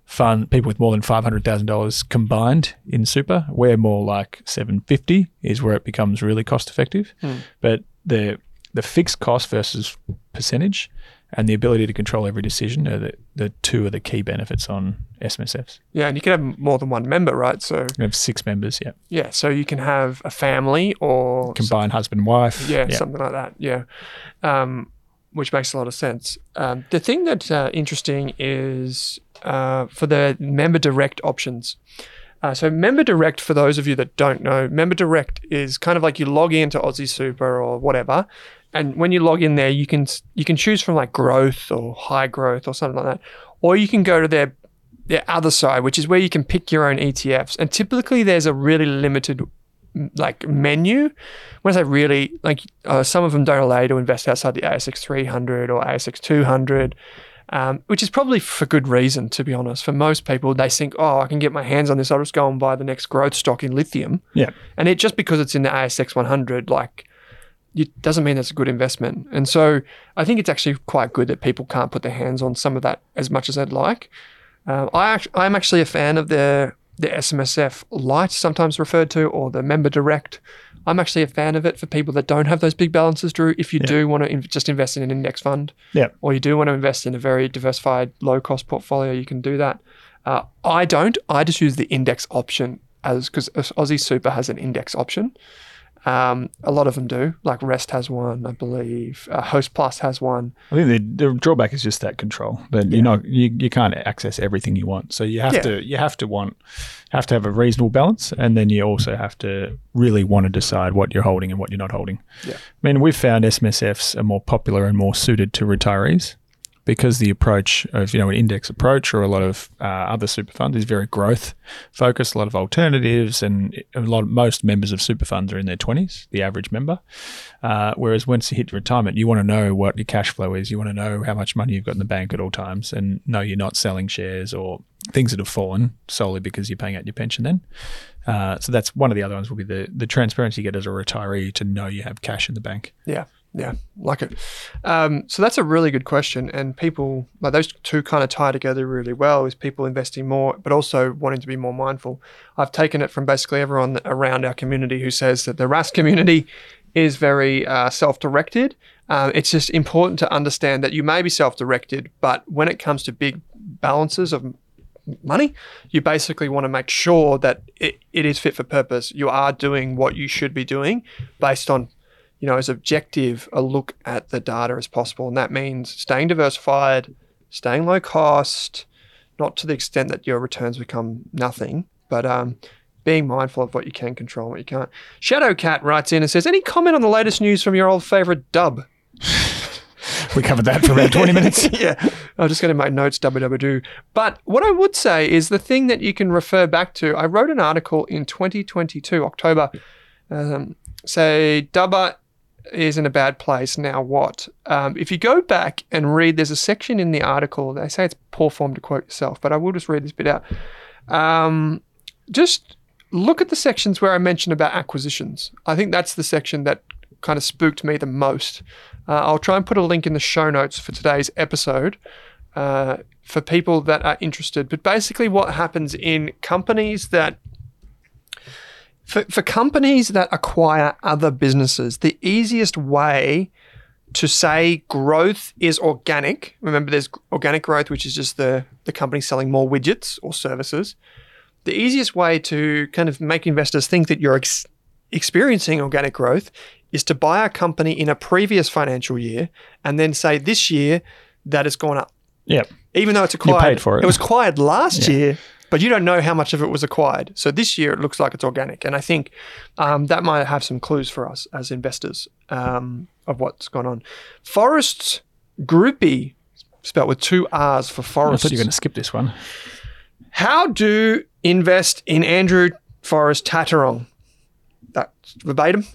fund, people with more than $500,000 combined in super. We're more like 750 is where it becomes really cost effective. But the fixed cost versus percentage and the ability to control every decision are the two are the key benefits on SMSFs. Yeah, and you can have more than one member, right? So you can have six members, yeah. Yeah, so you can have a family or combined husband and wife. Yeah, something like that, yeah. Which makes a lot of sense. The thing that's interesting is for the member direct options. So member direct, for those of you that don't know, member direct is kind of like you log into Aussie Super or whatever. And when you log in there, you can choose from like growth or high growth or something like that. Or you can go to their other side, which is where you can pick your own ETFs. And typically there's a really limited like menu. When I say really, like some of them don't allow you to invest outside the ASX 300 or ASX 200, which is probably for good reason, to be honest. For most people, they think, oh, I can get my hands on this. I'll just go and buy the next growth stock in lithium. Yeah. And it just because it's in the ASX 100, like, it doesn't mean that's a good investment. And so I think it's actually quite good that people can't put their hands on some of that as much as they'd like. I'm actually a fan of the SMSF Lite, sometimes referred to, or the Member Direct. I'm actually a fan of it for people that don't have those big balances, Drew, if you do want to just invest in an index fund or you do want to invest in a very diversified, low-cost portfolio, you can do that. I don't. I just use the index option because Aussie Super has an index option. A lot of them do. Like Rest has one, I believe. Host Plus has one. I think the drawback is just that control. That you can't access everything you want. So you have to have to have a reasonable balance, and then you also have to really want to decide what you're holding and what you're not holding. Yeah. I mean, we've found SMSFs are more popular and more suited to retirees because the approach of an index approach or a lot of other super funds is very growth focused, a lot of alternatives, and most members of super funds are in their 20s, the average member. Whereas once you hit retirement, you want to know what your cash flow is. You want to know how much money you've got in the bank at all times, and no, you're not selling shares or things that have fallen solely because you're paying out your pension then. So that's one of the other ones will be the transparency you get as a retiree to know you have cash in the bank. Yeah. Yeah, like it. So that's a really good question, and people like those two kind of tie together really well. Is people investing more, but also wanting to be more mindful. I've taken it from basically everyone around our community who says that the Rask community is very self-directed. It's just important to understand that you may be self-directed, but when it comes to big balances of money, you basically want to make sure that it is fit for purpose. You are doing what you should be doing based on, as objective a look at the data as possible. And that means staying diversified, staying low cost, not to the extent that your returns become nothing, but being mindful of what you can control and what you can't. Shadowcat writes in and says, any comment on the latest news from your old favourite Dub? We covered that for about 20 minutes. Yeah. I'm just going to make notes, www. But what I would say is the thing that you can refer back to, I wrote an article in 2022, October, say Dubber is in a bad place, now what? If you go back and read, there's a section in the article, they say it's poor form to quote yourself, but I will just read this bit out. Just look at the sections where I mentioned about acquisitions. I think that's the section that kind of spooked me the most. I'll try and put a link in the show notes for today's episode for people that are interested. But basically what happens in companies that For companies that acquire other businesses, the easiest way to say growth is organic, remember there's organic growth, which is just the company selling more widgets or services. The easiest way to kind of make investors think that you're experiencing organic growth is to buy a company in a previous financial year and then say this year that it's gone up. Yeah. Even though it's acquired. You paid for it. It was acquired last year. But you don't know how much of it was acquired. So this year it looks like it's organic. And I think that might have some clues for us as investors of what's gone on. Forrest's groupie, spelled with two R's for Forrest. I thought you were going to skip this one. How do invest in Andrew Forrest Tattarang? That's verbatim.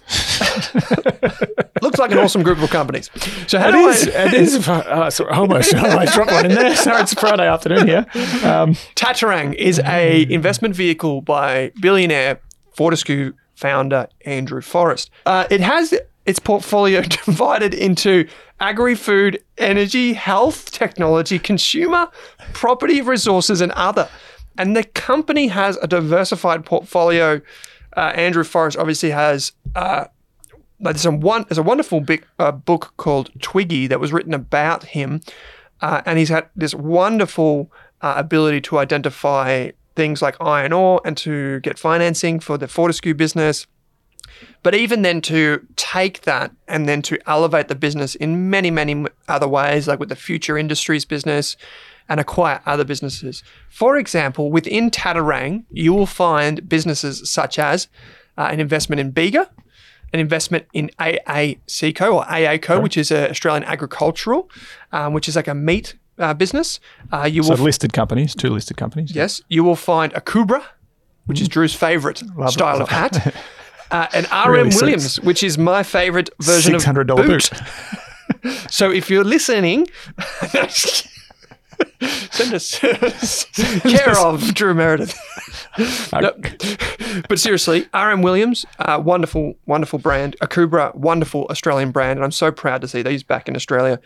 Looks like an awesome group of companies. So how I almost dropped one in there. Sorry, it's a Friday afternoon here. Tattarang is a investment vehicle by billionaire Fortescue founder Andrew Forrest. It has its portfolio divided into agri-food, energy, health, technology, consumer, property, resources, and other. And the company has a diversified portfolio. Andrew Forrest obviously has... there's a wonderful big book called Twiggy that was written about him, and he's had this wonderful ability to identify things like iron ore and to get financing for the Fortescue business, but even then to take that and then to elevate the business in many, many other ways, like with the future industries business and acquire other businesses. For example, within Tattarang, you will find businesses such as an investment in Bega, an investment in AACo or AACo, which is an Australian agricultural, which is like a meat business. Two listed companies. Yes. You will find Akubra, which is Drew's favourite style of hat, and RM really Williams, which is my favourite version $600 of boot. So if you're listening, send us care of Drew Meredith. No, but seriously, RM Williams, wonderful, wonderful brand. Akubra, wonderful Australian brand. And I'm so proud to see these back in Australia.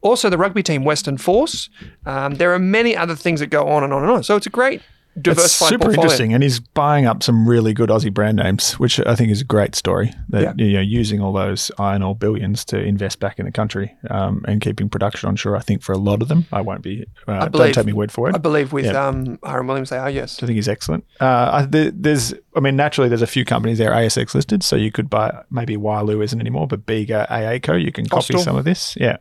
Also, the rugby team, Western Force. There are many other things that go on and on and on. So, it's a great diversified portfolio. Super interesting. And he's buying up some really good Aussie brand names, which I think is a great story. Using all those iron ore billions to invest back in the country and keeping production onshore, I think for a lot of them. I won't be, don't take me word for it. I believe with RM Williams they are, yes. I think he's excellent. Naturally there's a few companies there, ASX listed, so you could buy, maybe Wyloo isn't anymore, but Bega, AACo, you can copy some of this. Yeah.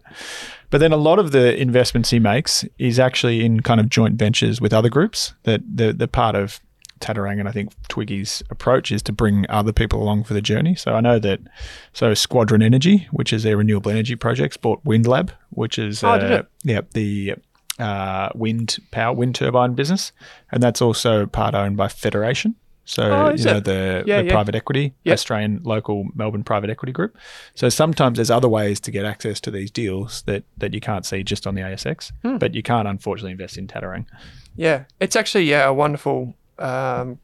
But then a lot of the investments he makes is actually in kind of joint ventures with other groups. That the part of Tattarang and I think Twiggy's approach is to bring other people along for the journey. So I know that Squadron Energy, which is their renewable energy projects, bought WindLab, which is the wind turbine business, and that's also part owned by Federation. Private equity, Australian local Melbourne private equity group. So, sometimes there's other ways to get access to these deals that you can't see just on the ASX, but you can't, unfortunately, invest in Tattarang. Yeah. It's actually a wonderful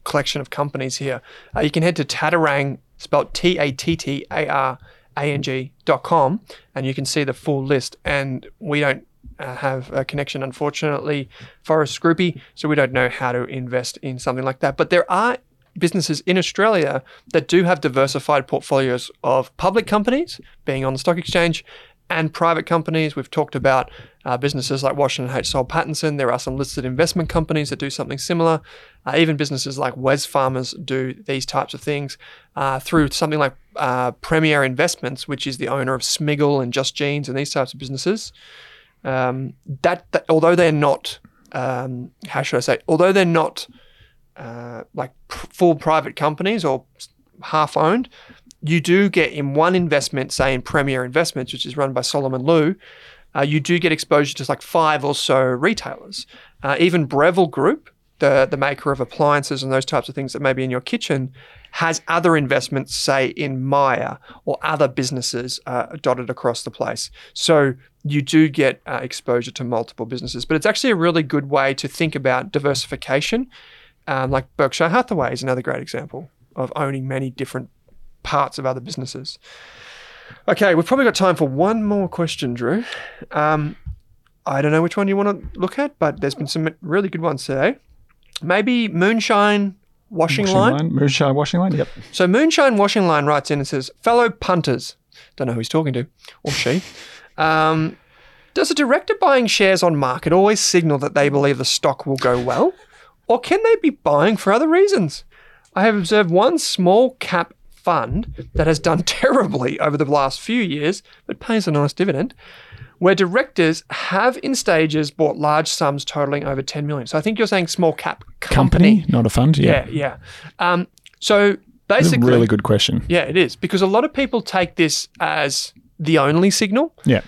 collection of companies here. You can head to Tattarang, spelled TATTARANG.com, and you can see the full list. And we don't have a connection, unfortunately, Forrest Groupie, so we don't know how to invest in something like that. But there are businesses in Australia that do have diversified portfolios of public companies being on the stock exchange and private companies. We've talked about businesses like Washington H. Soul Pattinson. There are some listed investment companies that do something similar. Even businesses like Wesfarmers do these types of things through something like Premier Investments, which is the owner of Smiggle and Just Jeans and these types of businesses. Although they're not full private companies or half owned, you do get in one investment, say in Premier Investments, which is run by Solomon Lew, you do get exposure to like five or so retailers. Even Breville Group, the maker of appliances and those types of things that may be in your kitchen, has other investments, say in Myer or other businesses dotted across the place. So, you do get exposure to multiple businesses. But it's actually a really good way to think about diversification. Like Berkshire Hathaway is another great example of owning many different parts of other businesses. Okay, we've probably got time for one more question, Drew. I don't know which one you want to look at, but there's been some really good ones today. Maybe Moonshine Washing Line. Moonshine Washing Line, yep. So, Moonshine Washing Line writes in and says, fellow punters, don't know who he's talking to, or she, does a director buying shares on market always signal that they believe the stock will go well, or can they be buying for other reasons? I have observed one small cap fund that has done terribly over the last few years, but pays an honest dividend, where directors have in stages bought large sums totaling over 10 million. So, I think you're saying small cap company. Not a fund, yeah. Yeah. So, basically... That's a really good question. Yeah, it is. Because a lot of people take this as... the only signal? Yeah.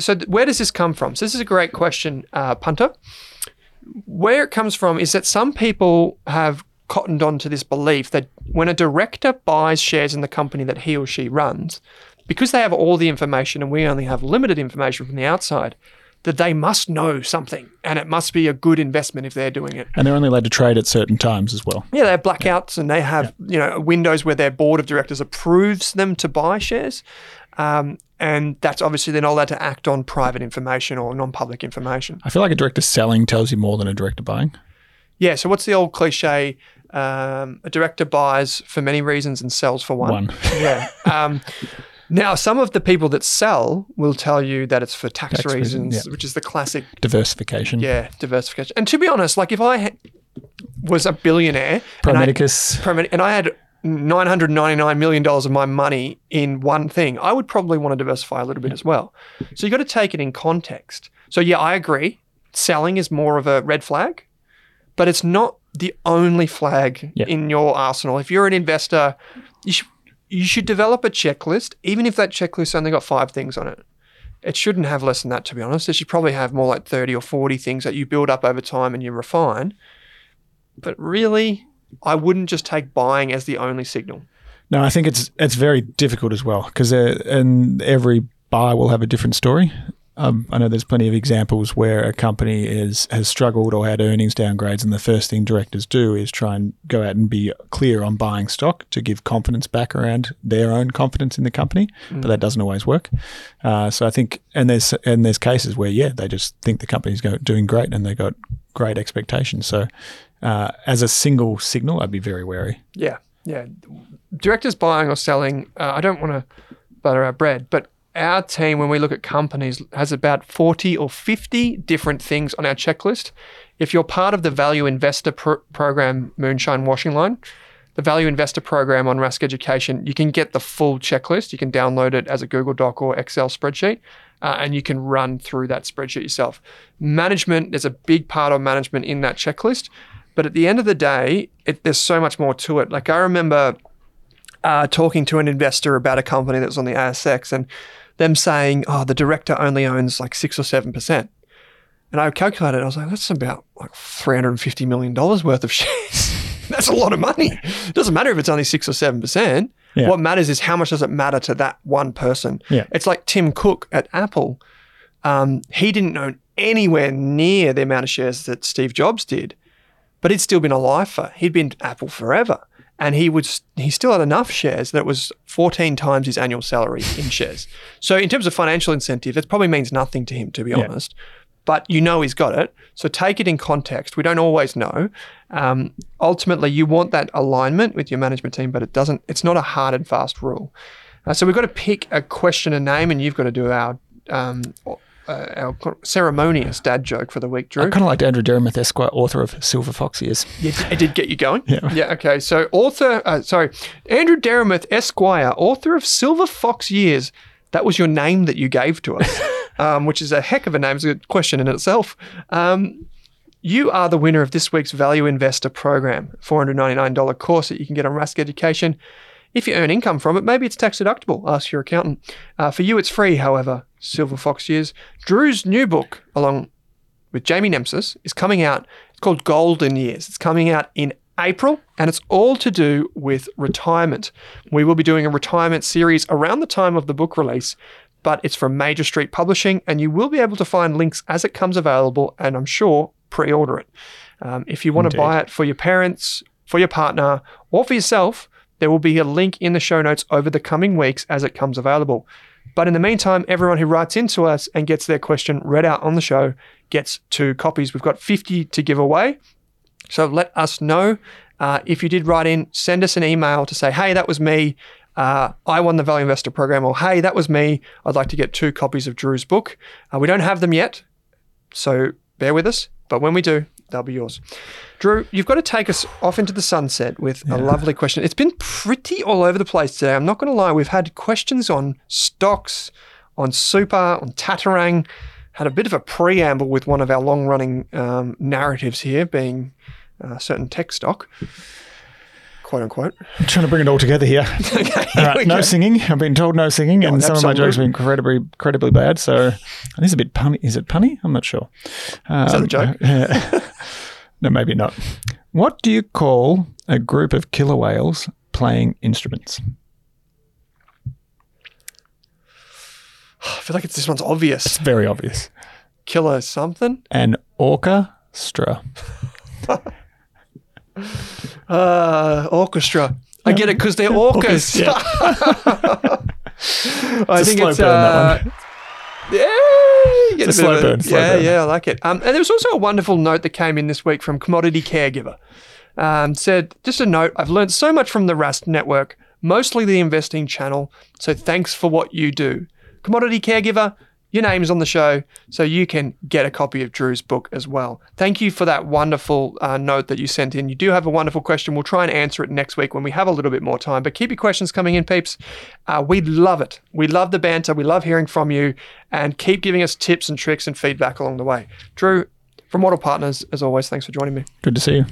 So where does this come from? So this is a great question, punter. Where it comes from is that some people have cottoned on to this belief that when a director buys shares in the company that he or she runs, because they have all the information and we only have limited information from the outside, that they must know something and it must be a good investment if they're doing it. And they're only allowed to trade at certain times as well. Yeah, they have blackouts and they have windows where their board of directors approves them to buy shares. And that's obviously they're not allowed to act on private information or non-public information. I feel like a director selling tells you more than a director buying. Yeah, so what's the old cliche? A director buys for many reasons and sells for one. Yeah. Now, some of the people that sell will tell you that it's for tax reasons, which is the classic diversification. Yeah, diversification. And to be honest, like if I was a billionaire and I had $999 million of my money in one thing, I would probably want to diversify a little bit as well. So, you've got to take it in context. So, yeah, I agree. Selling is more of a red flag, but it's not the only flag in your arsenal. If you're an investor, you should develop a checklist, even if that checklist only got 5 things on it. It shouldn't have less than that, to be honest. It should probably have more like 30 or 40 things that you build up over time and you refine. But really, I wouldn't just take buying as the only signal. No, I think it's very difficult as well because every buy will have a different story. I know there's plenty of examples where a company has struggled or had earnings downgrades, and the first thing directors do is try and go out and be clear on buying stock to give confidence back around their own confidence in the company, but that doesn't always work. So I think, and there's cases where they just think the company's doing great and they got great expectations. So as a single signal, I'd be very wary. Yeah. Directors buying or selling. I don't want to butter our bread, but our team, when we look at companies, has about 40 or 50 different things on our checklist. If you're part of the Value Investor Program Moonshine Washing Line, the Value Investor Program on Rask Education, you can get the full checklist. You can download it as a Google Doc or Excel spreadsheet, and you can run through that spreadsheet yourself. Management, there's a big part of management in that checklist. But at the end of the day, there's so much more to it. Like I remember talking to an investor about a company that was on the ASX and them saying, the director only owns like 6 or 7%. And I calculated, I was like, that's about like $350 million worth of shares. That's a lot of money. It doesn't matter if it's only 6 or 7%. Yeah. What matters is how much does it matter to that one person. Yeah. It's like Tim Cook at Apple. He didn't own anywhere near the amount of shares that Steve Jobs did, but he'd still been a lifer. He'd been at Apple forever. And he still had enough shares that it was 14 times his annual salary in shares. So, in terms of financial incentive, it probably means nothing to him, to be honest. But he's got it. So, take it in context. We don't always know. Ultimately, you want that alignment with your management team, but it's not a hard and fast rule. So, we've got to pick a question and name, and you've got to do our ceremonious dad joke for the week, Drew. I kind of liked Andrew Dyrmuth, Esquire, author of Silver Fox Ears. Yeah, it did get you going. Yeah. Okay. So, Andrew Dyrmuth, Esquire, author of Silver Fox Ears. That was your name that you gave to us, which is a heck of a name. It's a question in itself. You are the winner of this week's Value Investor Program, $499 course that you can get on Rask Education. If you earn income from it, maybe it's tax deductible. Ask your accountant. For you, it's free, however. Silver Fox Years. Drew's new book, along with Jamie Nemesis, is coming out. It's called Golden Years. It's coming out in April, and it's all to do with retirement. We will be doing a retirement series around the time of the book release, but it's from Major Street Publishing, and you will be able to find links as it comes available, and I'm sure pre-order it. If you want to buy it for your parents, for your partner, or for yourself, there will be a link in the show notes over the coming weeks as it comes available. But in the meantime, everyone who writes into us and gets their question read out on the show gets 2 copies. We've got 50 to give away. So let us know. If you did write in, send us an email to say, hey, that was me. I won the Value Investor Program. Or, hey, that was me. I'd like to get 2 copies of Drew's book. We don't have them yet, so bear with us. But when we do, they'll be yours. Drew, you've got to take us off into the sunset with a lovely question. It's been pretty all over the place today. I'm not going to lie. We've had questions on stocks, on super, on Tattarang. Had a bit of a preamble with one of our long-running narratives here being a certain tech stock, quote unquote. I'm trying to bring it all together here. Okay, all right, no singing. I've been told no singing, and some of my jokes have been incredibly bad. So, and this is a bit punny. Is it punny? I'm not sure. Is that a joke? No, maybe not. What do you call a group of killer whales playing instruments? I feel like this one's obvious. It's very obvious. kilo something? An orchestra. Orchestra. I get it because they're orcas. I think it's that one. Yeah, it's a slow burn. Yeah, I like it. And there was also a wonderful note that came in this week from Commodity Caregiver. Said, just a note, I've learned so much from the Rask Network, mostly the investing channel, so thanks for what you do. Commodity Caregiver, your name's on the show, so you can get a copy of Drew's book as well. Thank you for that wonderful note that you sent in. You do have a wonderful question. We'll try and answer it next week when we have a little bit more time, but keep your questions coming in, peeps. We love it. We love the banter. We love hearing from you, and keep giving us tips and tricks and feedback along the way. Drew, from Model Partners, as always, thanks for joining me. Good to see you.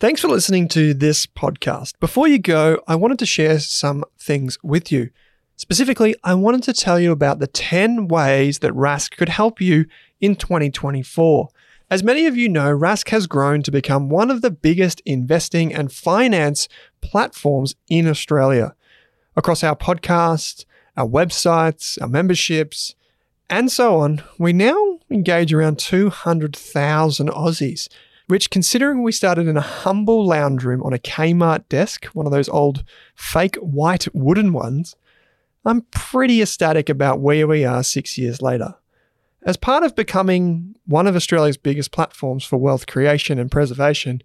Thanks for listening to this podcast. Before you go, I wanted to share some things with you. Specifically, I wanted to tell you about the 10 ways that Rask could help you in 2024. As many of you know, Rask has grown to become one of the biggest investing and finance platforms in Australia. Across our podcasts, our websites, our memberships, and so on, we now engage around 200,000 Aussies. Which, considering we started in a humble lounge room on a Kmart desk, one of those old fake white wooden ones, I'm pretty ecstatic about where we are 6 years later. As part of becoming one of Australia's biggest platforms for wealth creation and preservation,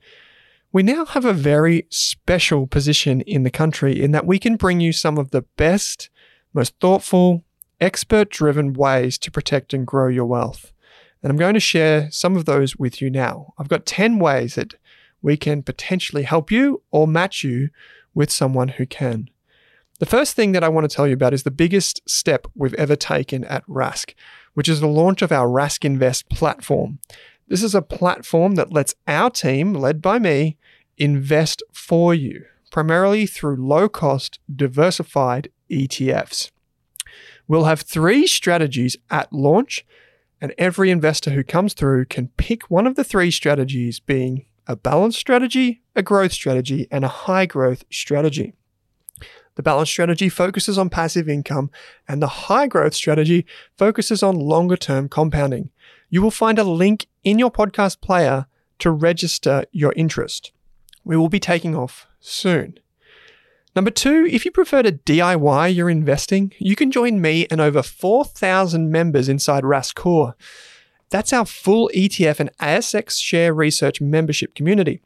we now have a very special position in the country in that we can bring you some of the best, most thoughtful, expert-driven ways to protect and grow your wealth. And I'm going to share some of those with you now. I've got 10 ways that we can potentially help you or match you with someone who can. The first thing that I want to tell you about is the biggest step we've ever taken at Rask, which is the launch of our Rask Invest platform. This is a platform that lets our team, led by me, invest for you, primarily through low-cost, diversified ETFs. We'll have 3 strategies at launch, and every investor who comes through can pick one of the 3 strategies, being a balanced strategy, a growth strategy, and a high growth strategy. The balanced strategy focuses on passive income, and the high growth strategy focuses on longer term compounding. You will find a link in your podcast player to register your interest. We will be taking off soon. Number 2, if you prefer to DIY your investing, you can join me and over 4,000 members inside Rask Core. That's our full ETF and ASX share research membership community.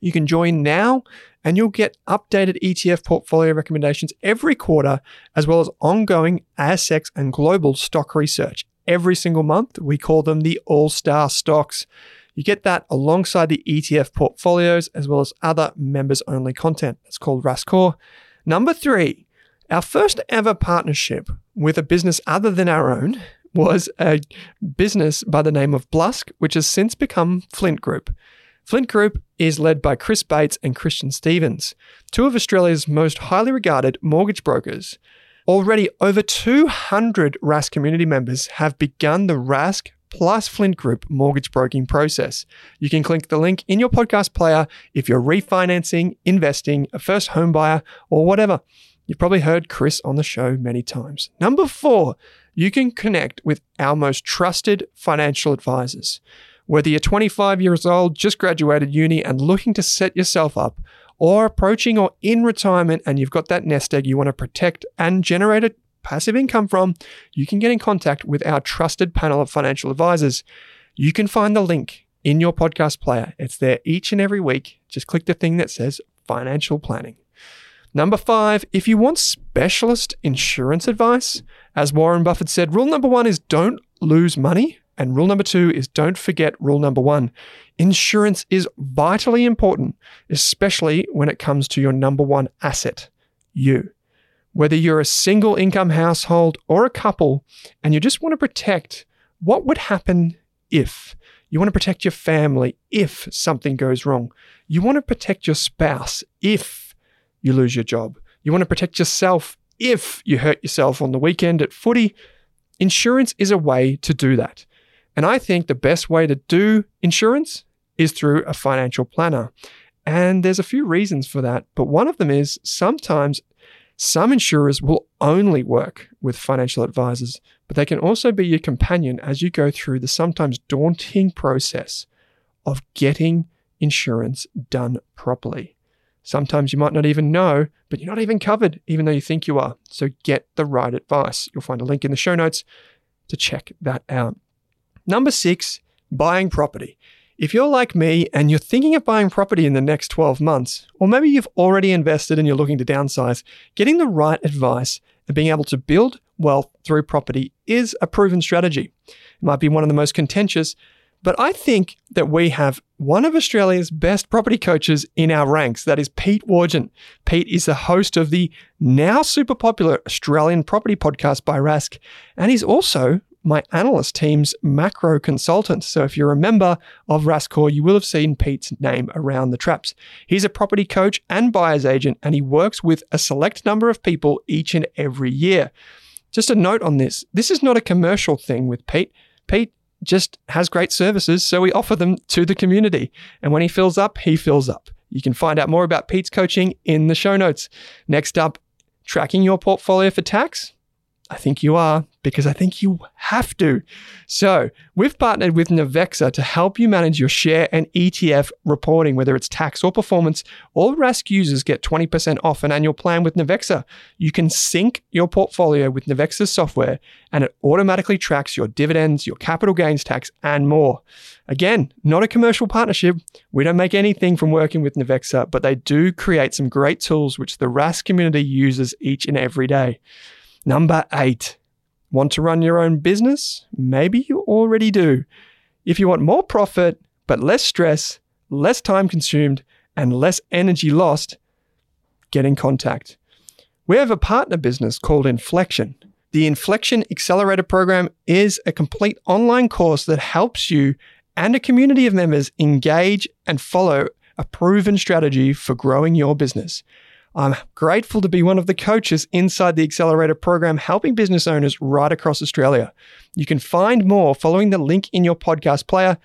You can join now and you'll get updated ETF portfolio recommendations every quarter, as well as ongoing ASX and global stock research. Every single month, we call them the all-star stocks. You get that alongside the ETF portfolios, as well as other members-only content. It's called Rask Core. Number 3, our first ever partnership with a business other than our own was a business by the name of Blusk, which has since become Flint Group. Flint Group is led by Chris Bates and Christian Stevens, 2 of Australia's most highly regarded mortgage brokers. Already, over 200 Rask community members have begun the Rask plus Flint Group mortgage broking process. You can click the link in your podcast player if you're refinancing, investing, a first home buyer, or whatever. You've probably heard Chris on the show many times. Number 4, you can connect with our most trusted financial advisors. Whether you're 25 years old, just graduated uni and looking to set yourself up, or approaching or in retirement and you've got that nest egg you want to protect and generate a passive income from, you can get in contact with our trusted panel of financial advisors. You can find the link in your podcast player. It's there each and every week. Just click the thing that says financial planning. Number 5, if you want specialist insurance advice, as Warren Buffett said, rule number 1 is don't lose money. And rule number 2 is don't forget rule number 1. Insurance is vitally important, especially when it comes to your number 1 asset, you. Whether you're a single income household or a couple and you just want to protect what would happen if. You want to protect your family if something goes wrong. You want to protect your spouse if you lose your job. You want to protect yourself if you hurt yourself on the weekend at footy. Insurance is a way to do that. And I think the best way to do insurance is through a financial planner. And there's a few reasons for that, but one of them is sometimes some insurers will only work with financial advisors, but they can also be your companion as you go through the sometimes daunting process of getting insurance done properly. Sometimes you might not even know, but you're not even covered, even though you think you are. So get the right advice. You'll find a link in the show notes to check that out. Number 6, buying property. If you're like me and you're thinking of buying property in the next 12 months, or maybe you've already invested and you're looking to downsize, getting the right advice and being able to build wealth through property is a proven strategy. It might be one of the most contentious, but I think that we have one of Australia's best property coaches in our ranks. That is Pete Wargent. Pete is the host of the now super popular Australian Property Podcast by Rask, and he's also my analyst team's macro consultant. So if you're a member of Raskor, you will have seen Pete's name around the traps. He's a property coach and buyer's agent, and he works with a select number of people each and every year. Just a note on this. This is not a commercial thing with Pete. Pete just has great services, so we offer them to the community. And when he fills up, he fills up. You can find out more about Pete's coaching in the show notes. Next up, tracking your portfolio for tax. I think you are, because I think you have to. So we've partnered with Nevexa to help you manage your share and ETF reporting, whether it's tax or performance. All Rask users get 20% off an annual plan with Nevexa. You can sync your portfolio with Nevexa's software, and it automatically tracks your dividends, your capital gains tax, and more. Again, not a commercial partnership. We don't make anything from working with Nevexa, but they do create some great tools which the Rask community uses each and every day. Number 8, want to run your own business? Maybe you already do. If you want more profit, but less stress, less time consumed, and less energy lost, get in contact. We have a partner business called Inflection. The Inflection Accelerator Program is a complete online course that helps you and a community of members engage and follow a proven strategy for growing your business. I'm grateful to be one of the coaches inside the Accelerator Program, helping business owners right across Australia. You can find more following the link in your podcast player.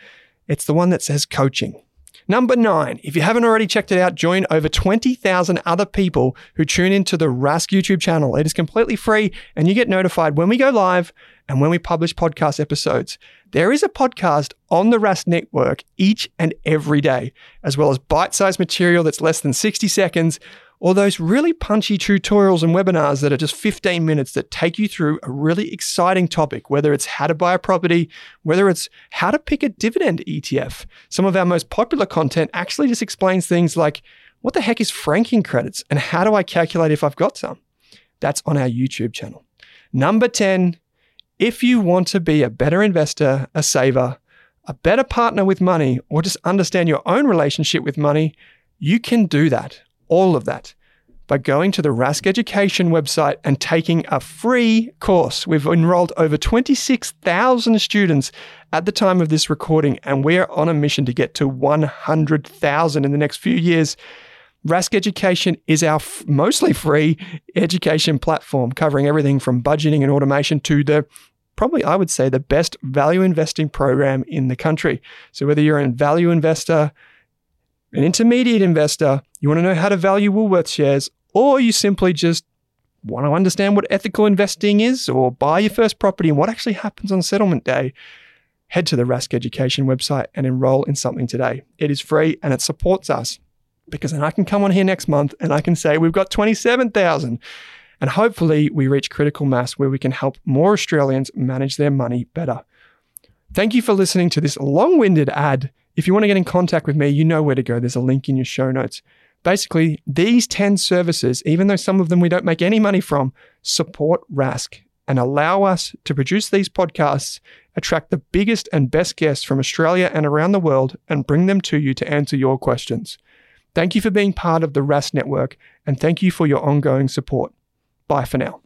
It's the one that says coaching. Number 9, if you haven't already checked it out, join over 20,000 other people who tune into the Rask YouTube channel. It is completely free, and you get notified when we go live and when we publish podcast episodes. There is a podcast on the Rask Network each and every day, as well as bite-sized material that's less than 60 seconds, or those really punchy tutorials and webinars that are just 15 minutes that take you through a really exciting topic, whether it's how to buy a property, whether it's how to pick a dividend ETF. Some of our most popular content actually just explains things like, what the heck is franking credits and how do I calculate if I've got some? That's on our YouTube channel. Number 10, if you want to be a better investor, a saver, a better partner with money, or just understand your own relationship with money, you can do that. All of that by going to the Rask Education website and taking a free course. We've enrolled over 26,000 students at the time of this recording, and we're on a mission to get to 100,000 in the next few years. Rask Education is our mostly free education platform, covering everything from budgeting and automation to the probably, I would say, the best value investing program in the country. So whether you're a value investor, an intermediate investor, you want to know how to value Woolworths shares, or you simply just want to understand what ethical investing is or buy your first property and what actually happens on settlement day, head to the Rask Education website and enroll in something today. It is free and it supports us, because then I can come on here next month and I can say we've got 27,000, and hopefully we reach critical mass where we can help more Australians manage their money better. Thank you for listening to this long-winded ad. If you want to get in contact with me, you know where to go. There's a link in your show notes. Basically, these 10 services, even though some of them we don't make any money from, support Rask and allow us to produce these podcasts, attract the biggest and best guests from Australia and around the world, and bring them to you to answer your questions. Thank you for being part of the Rask Network, and thank you for your ongoing support. Bye for now.